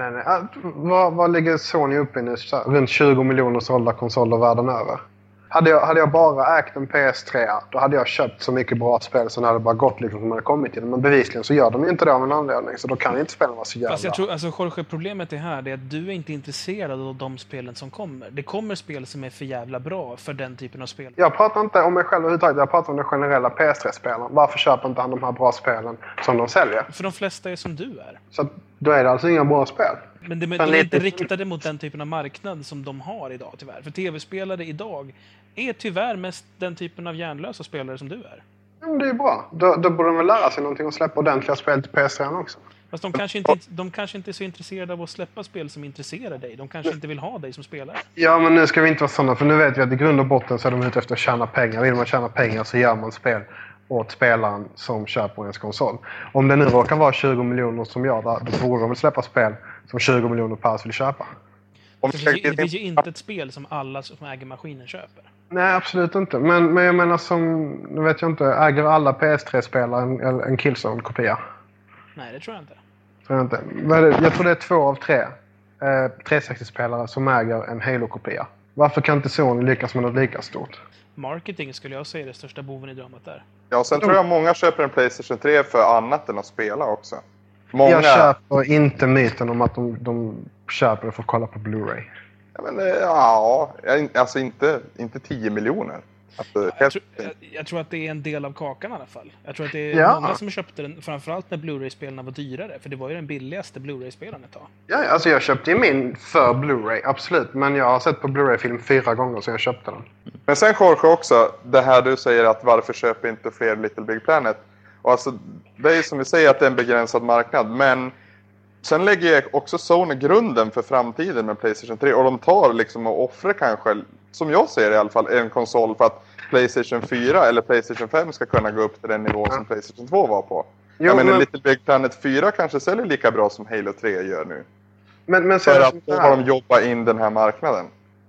Vad ligger Sony uppe i nu? Runt 20 miljoner sålda konsoler världen över. Hade jag bara ägt en PS3, då hade jag köpt så mycket bra spel så hade det bara gått liksom som hade kommit till dem. Men bevisligen så gör de inte det av en anledning, så då kan inte spelen vara så jävla. Fast jag tror, alltså Jorge, problemet är här, det är att du är inte intresserad av de spelen som kommer. Det kommer spel som är för jävla bra för den typen av spel. Jag pratar inte om mig själv överhuvudtaget, jag pratar om den generella PS3-spelen. Varför köper inte han de här bra spelen som de säljer? För de flesta är som du är. Så då är det alltså inga bra spel. Men de är inte riktade mot den typen av marknad som de har idag tyvärr. För tv-spelare idag är tyvärr mest den typen av hjärnlösa spelare som du är. Ja, men det är bra. Då borde de väl lära sig någonting och släppa ordentliga spel till PS3 också. Fast de kanske inte är så intresserade av att släppa spel som intresserar dig. De kanske inte vill ha dig som spelare. Ja, men nu ska vi inte vara sådana. För nu vet vi att i grund och botten så är de ute efter att tjäna pengar. Vill man tjäna pengar så gör man spel åt spelaren som köper ens konsol. Om det nu råkar vara 20 miljoner som jag, då borde de väl släppa spel som 20 miljoner pers vill köpa. Det är ju inte ett spel som alla som äger maskinen köper. Nej, absolut inte. Men jag menar som, nu vet jag inte, äger alla PS3-spelare en Killzone-kopia? Nej, det tror jag inte. Jag tror det är 2 av 3 360-spelare som äger en Halo-kopia. Varför kan inte Sony lyckas med något lika stort? Marketing skulle jag säga är det största boven i dramat där. Ja, sen tror jag många köper en PlayStation 3 för annat än att spela också. Många... Jag köper inte myten om att de köper och får kolla på Blu-ray. Ja, men, alltså inte 10 miljoner. Alltså, jag tror att det är en del av kakan i alla fall. Jag tror att det är många som köpte den, framförallt när Blu-ray-spelarna var dyrare. För det var ju den billigaste Blu-ray-spelaren ett tag. Ja, alltså jag köpte ju min för Blu-ray, absolut. Men jag har sett på Blu-ray-film 4 gånger så jag köpte den. Men sen Jorge också, det här du säger att varför köper inte fler Little Big Planet? Och alltså, det är ju som vi säger att det är en begränsad marknad. Men sen lägger jag också Sony grunden för framtiden med PlayStation 3. Och de tar liksom och offrar kanske, som jag ser i alla fall, en konsol för att PlayStation 4 eller PlayStation 5 ska kunna gå upp till den nivå som PlayStation 2 var på. Jo, men Little Big Planet 4 kanske säljer lika bra som Halo 3 gör nu. Men så för att då har de jobbat in den här marknaden.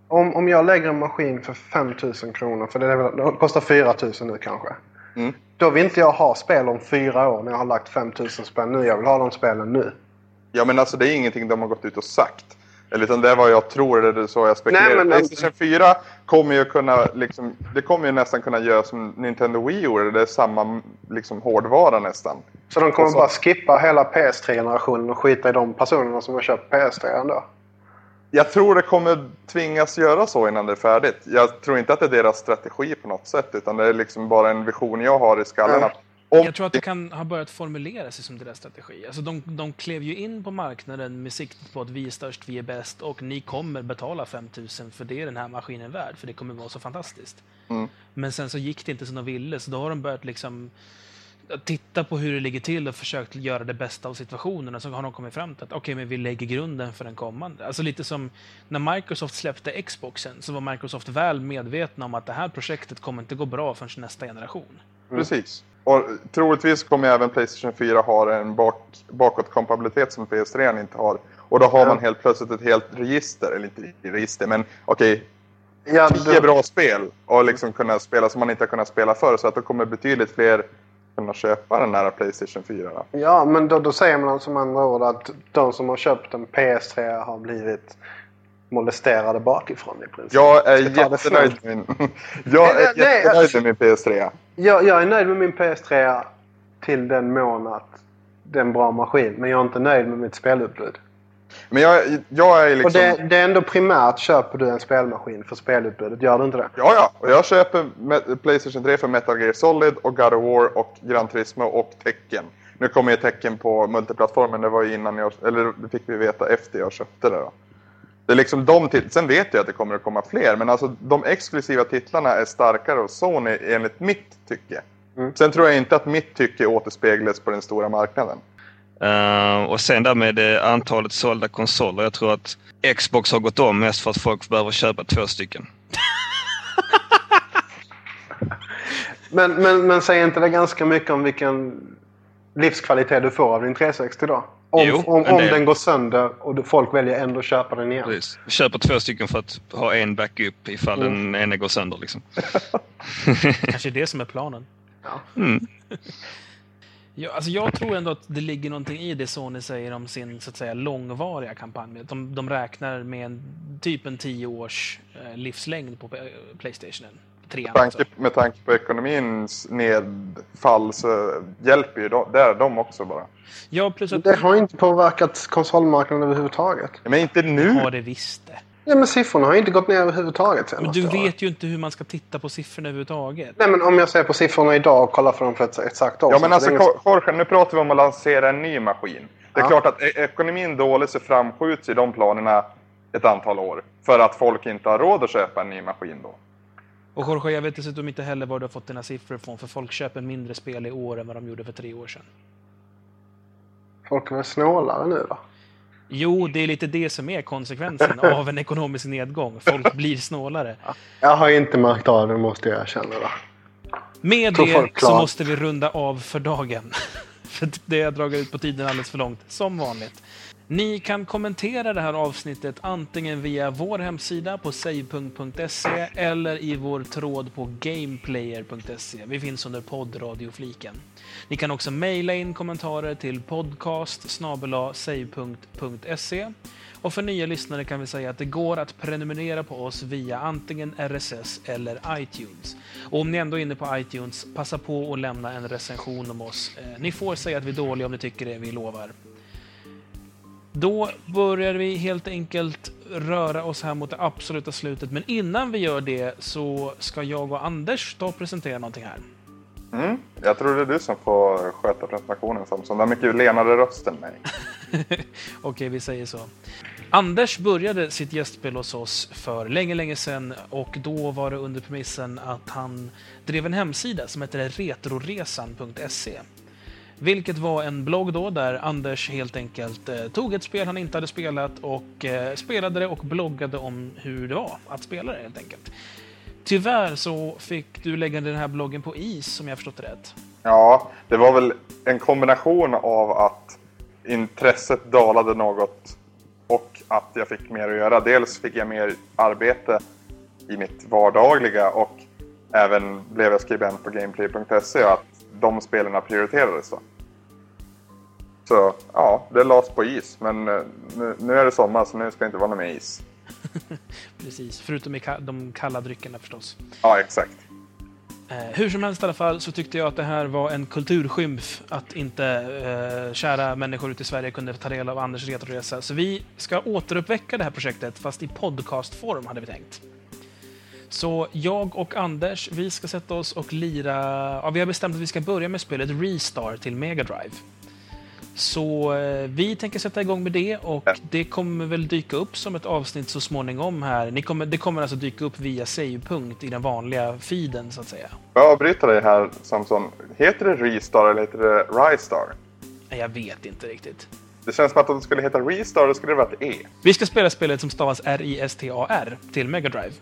Om jag lägger en maskin för 5000 kronor, för den kostar 4000 nu kanske. Mm. Då vill inte jag ha spel om 4 år när jag har lagt 5000 spänn nu. Jag vill ha de spelen nu. Ja, men alltså det är ingenting de har gått ut och sagt. Eller utan det är vad jag tror, eller så jag spekulerar. PlayStation 4 kommer ju kunna liksom, det kommer ju nästan kunna göra som Nintendo Wii gjorde. Det är samma liksom hårdvara nästan. Så de kommer bara skippa hela PS3-generationen och skita i de personerna som har köpt PS3 ändå? Jag tror det kommer tvingas göra så innan det är färdigt. Jag tror inte att det är deras strategi på något sätt, utan det är liksom bara en vision jag har i skallen. Mm. Jag tror att det kan ha börjat formulera sig som deras strategi. Alltså de klev ju in på marknaden med siktet på att vi är störst, vi är bäst och ni kommer betala 5000 för det är den här maskinen värd, för det kommer vara så fantastiskt. Mm. Men sen så gick det inte som de ville, så då har de börjat liksom titta på hur det ligger till och försökt göra det bästa av situationerna, så har de kommit fram till att okej, men vi lägger grunden för den kommande. Alltså lite som när Microsoft släppte Xboxen, så var Microsoft väl medvetna om att det här projektet kommer inte gå bra förrän nästa generation. Mm. Precis. Och troligtvis kommer även PlayStation 4 ha en bakåtkompatibilitet som PS3 inte har. Och då har man helt plötsligt ett helt register, eller inte register, men okej, det är bra spel och liksom kunna spela som man inte har kunnat spela förr, så att det kommer betydligt fler kunna köpa den här PlayStation 4. Då. Ja, men då säger man som andra ord att de som har köpt en PS3 har blivit molesterade bakifrån i princip. Jag är jättenöjd med min PS3. Jag är nöjd med min PS3 till den mån att det är en bra maskin, men jag är inte nöjd med mitt spelutbud. Men jag är liksom... Och det är ändå primärt, köper du en spelmaskin för spelutbudet, gör du inte det? Ja, och jag köper PlayStation 3 för Metal Gear Solid och God of War och Gran Turismo och Tekken. Nu kommer ju Tekken på multiplattformen, det var ju innan jag... Eller det fick vi veta efter jag köpte det då. Det är liksom de sen vet jag att det kommer att komma fler, men alltså de exklusiva titlarna är starkare och Sony enligt mitt tycke. Mm. Sen tror jag inte att mitt tycke återspeglas på den stora marknaden. Och sen där med antalet sålda konsoler, jag tror att Xbox har gått om mest för att folk behöver köpa 2 stycken. men säger inte det ganska mycket om vilken livskvalitet du får av din 360 då? Om den går sönder och folk väljer ändå att köpa den igen. Precis. Köper 2 stycken för att ha en backup ifall den ena går sönder liksom. Kanske det som är planen. Ja. Mm. Ja, alltså jag tror ändå att det ligger någonting i det Sony säger om sin så att säga långvariga kampanj. De räknar med en 10-års livslängd på PlayStation 3. Med tanke på ekonomins nedfall så hjälper ju de också bara. Ja, plus att... Det har inte påverkat konsolmarknaden överhuvudtaget. Men inte nu. Ja, det visste. Ja, men siffrorna har inte gått ner överhuvudtaget sen. Du vet ju inte hur man ska titta på siffrorna överhuvudtaget. Nej, men om jag ser på siffrorna idag och kollar för dem för ett exakt år. Ja, men alltså Jorge, nu pratar vi om att lansera en ny maskin. Det är klart att ekonomin dålig så framskjuts i de planerna ett antal år. För att folk inte har råd att köpa en ny maskin då. Och Jorge, jag vet dessutom inte heller var du har fått dina siffror från. För folk köper mindre spel i år än vad de gjorde för 3 år sedan. Folk är snålare nu då? Jo, det är lite det som är konsekvensen av en ekonomisk nedgång. Folk blir snålare. Jag har inte märkt av det, måste jag känna. Va? Med det så måste vi runda av för dagen. För det har dragit ut på tiden alldeles för långt, som vanligt. Ni kan kommentera det här avsnittet antingen via vår hemsida på save.se eller i vår tråd på gameplayer.se. Vi finns under poddradiofliken. Ni kan också mejla in kommentarer till podcast@save.se. Och för nya lyssnare kan vi säga att det går att prenumerera på oss via antingen RSS eller iTunes. Och om ni ändå är inne på iTunes, passa på att lämna en recension om oss. Ni får säga att vi är dåliga om ni tycker det, vi lovar. Då börjar vi helt enkelt röra oss här mot det absoluta slutet. Men innan vi gör det så ska jag och Anders ta och presentera någonting här. Mm, jag tror det är du som får sköta presentationen, Samson. Det är mycket lenare röst än mig. Okej, vi säger så. Anders började sitt gästspel hos oss för länge sedan. Och då var det under premissen att han drev en hemsida som heter retroresan.se. Vilket var en blogg då där Anders helt enkelt tog ett spel han inte hade spelat och spelade det och bloggade om hur det var att spela det helt enkelt. Tyvärr så fick du lägga den här bloggen på is, som jag förstått rätt. Ja, det var väl en kombination av att intresset dalade något och att jag fick mer att göra. Dels fick jag mer arbete i mitt vardagliga och även blev jag skribent på gameplay.se och att de spelarna prioriterades då. Så ja, det lades på is, men nu är det sommar så nu ska det inte vara någon med is. Precis, förutom de kalla dryckerna förstås. Ja, exakt. Hur som helst i alla fall så tyckte jag att det här var en kulturskymf att inte kära människor ute i Sverige kunde ta del av Anders retroresa. Så vi ska återuppväcka det här projektet fast i podcastform hade vi tänkt. Så jag och Anders, vi ska sätta oss och lira... Ja, vi har bestämt att vi ska börja med spelet Restart till Mega Drive. Så vi tänker sätta igång med det och det kommer väl dyka upp som ett avsnitt så småningom här. Det kommer alltså dyka upp via savepunkt i den vanliga feeden så att säga. Jag avbryter dig här, Samson. Heter det Restart eller heter det Ristar? Nej, jag vet inte riktigt. Det känns som att om det skulle heta Restart då skulle det vara ett E. Vi ska spela spelet som stavas R-I-S-T-A-R till Mega Drive.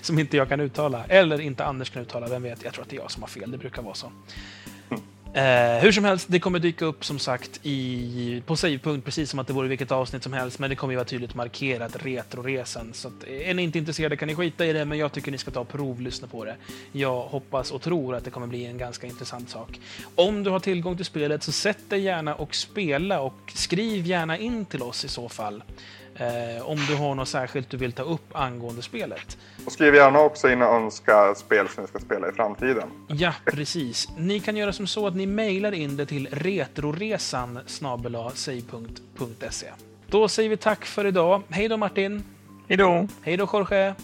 Som inte jag kan uttala. Eller inte Anders kan uttala, vem vet. Jag tror att det är jag som har fel, det brukar vara så. Hur som helst, det kommer dyka upp som sagt på savepunkt precis som att det vore vilket avsnitt som helst, men det kommer ju vara tydligt markerat retroresan, så att, är ni inte intresserade kan ni skita i det, men jag tycker ni ska ta och provlyssna på det. Jag hoppas och tror att det kommer bli en ganska intressant sak. Om du har tillgång till spelet så sätt dig gärna och spela och skriv gärna in till oss i så fall. Om du har något särskilt du vill ta upp angående spelet. Och skriv gärna också in och önska spel som ni ska spela i framtiden. Ja, precis. Ni kan göra som så att ni mejlar in det till retroresan@sig.se. Då säger vi tack för idag. Hej då Martin. Hej då. Hej då Jorge.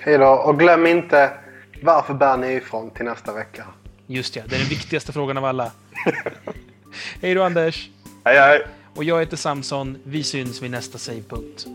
Hej då. Och glöm inte, varför bär ni ifrån till nästa vecka? Just ja, det är den viktigaste frågan av alla. Hej då Anders. Hej hej. Och jag heter Samson. Vi syns vid nästa savepunkt.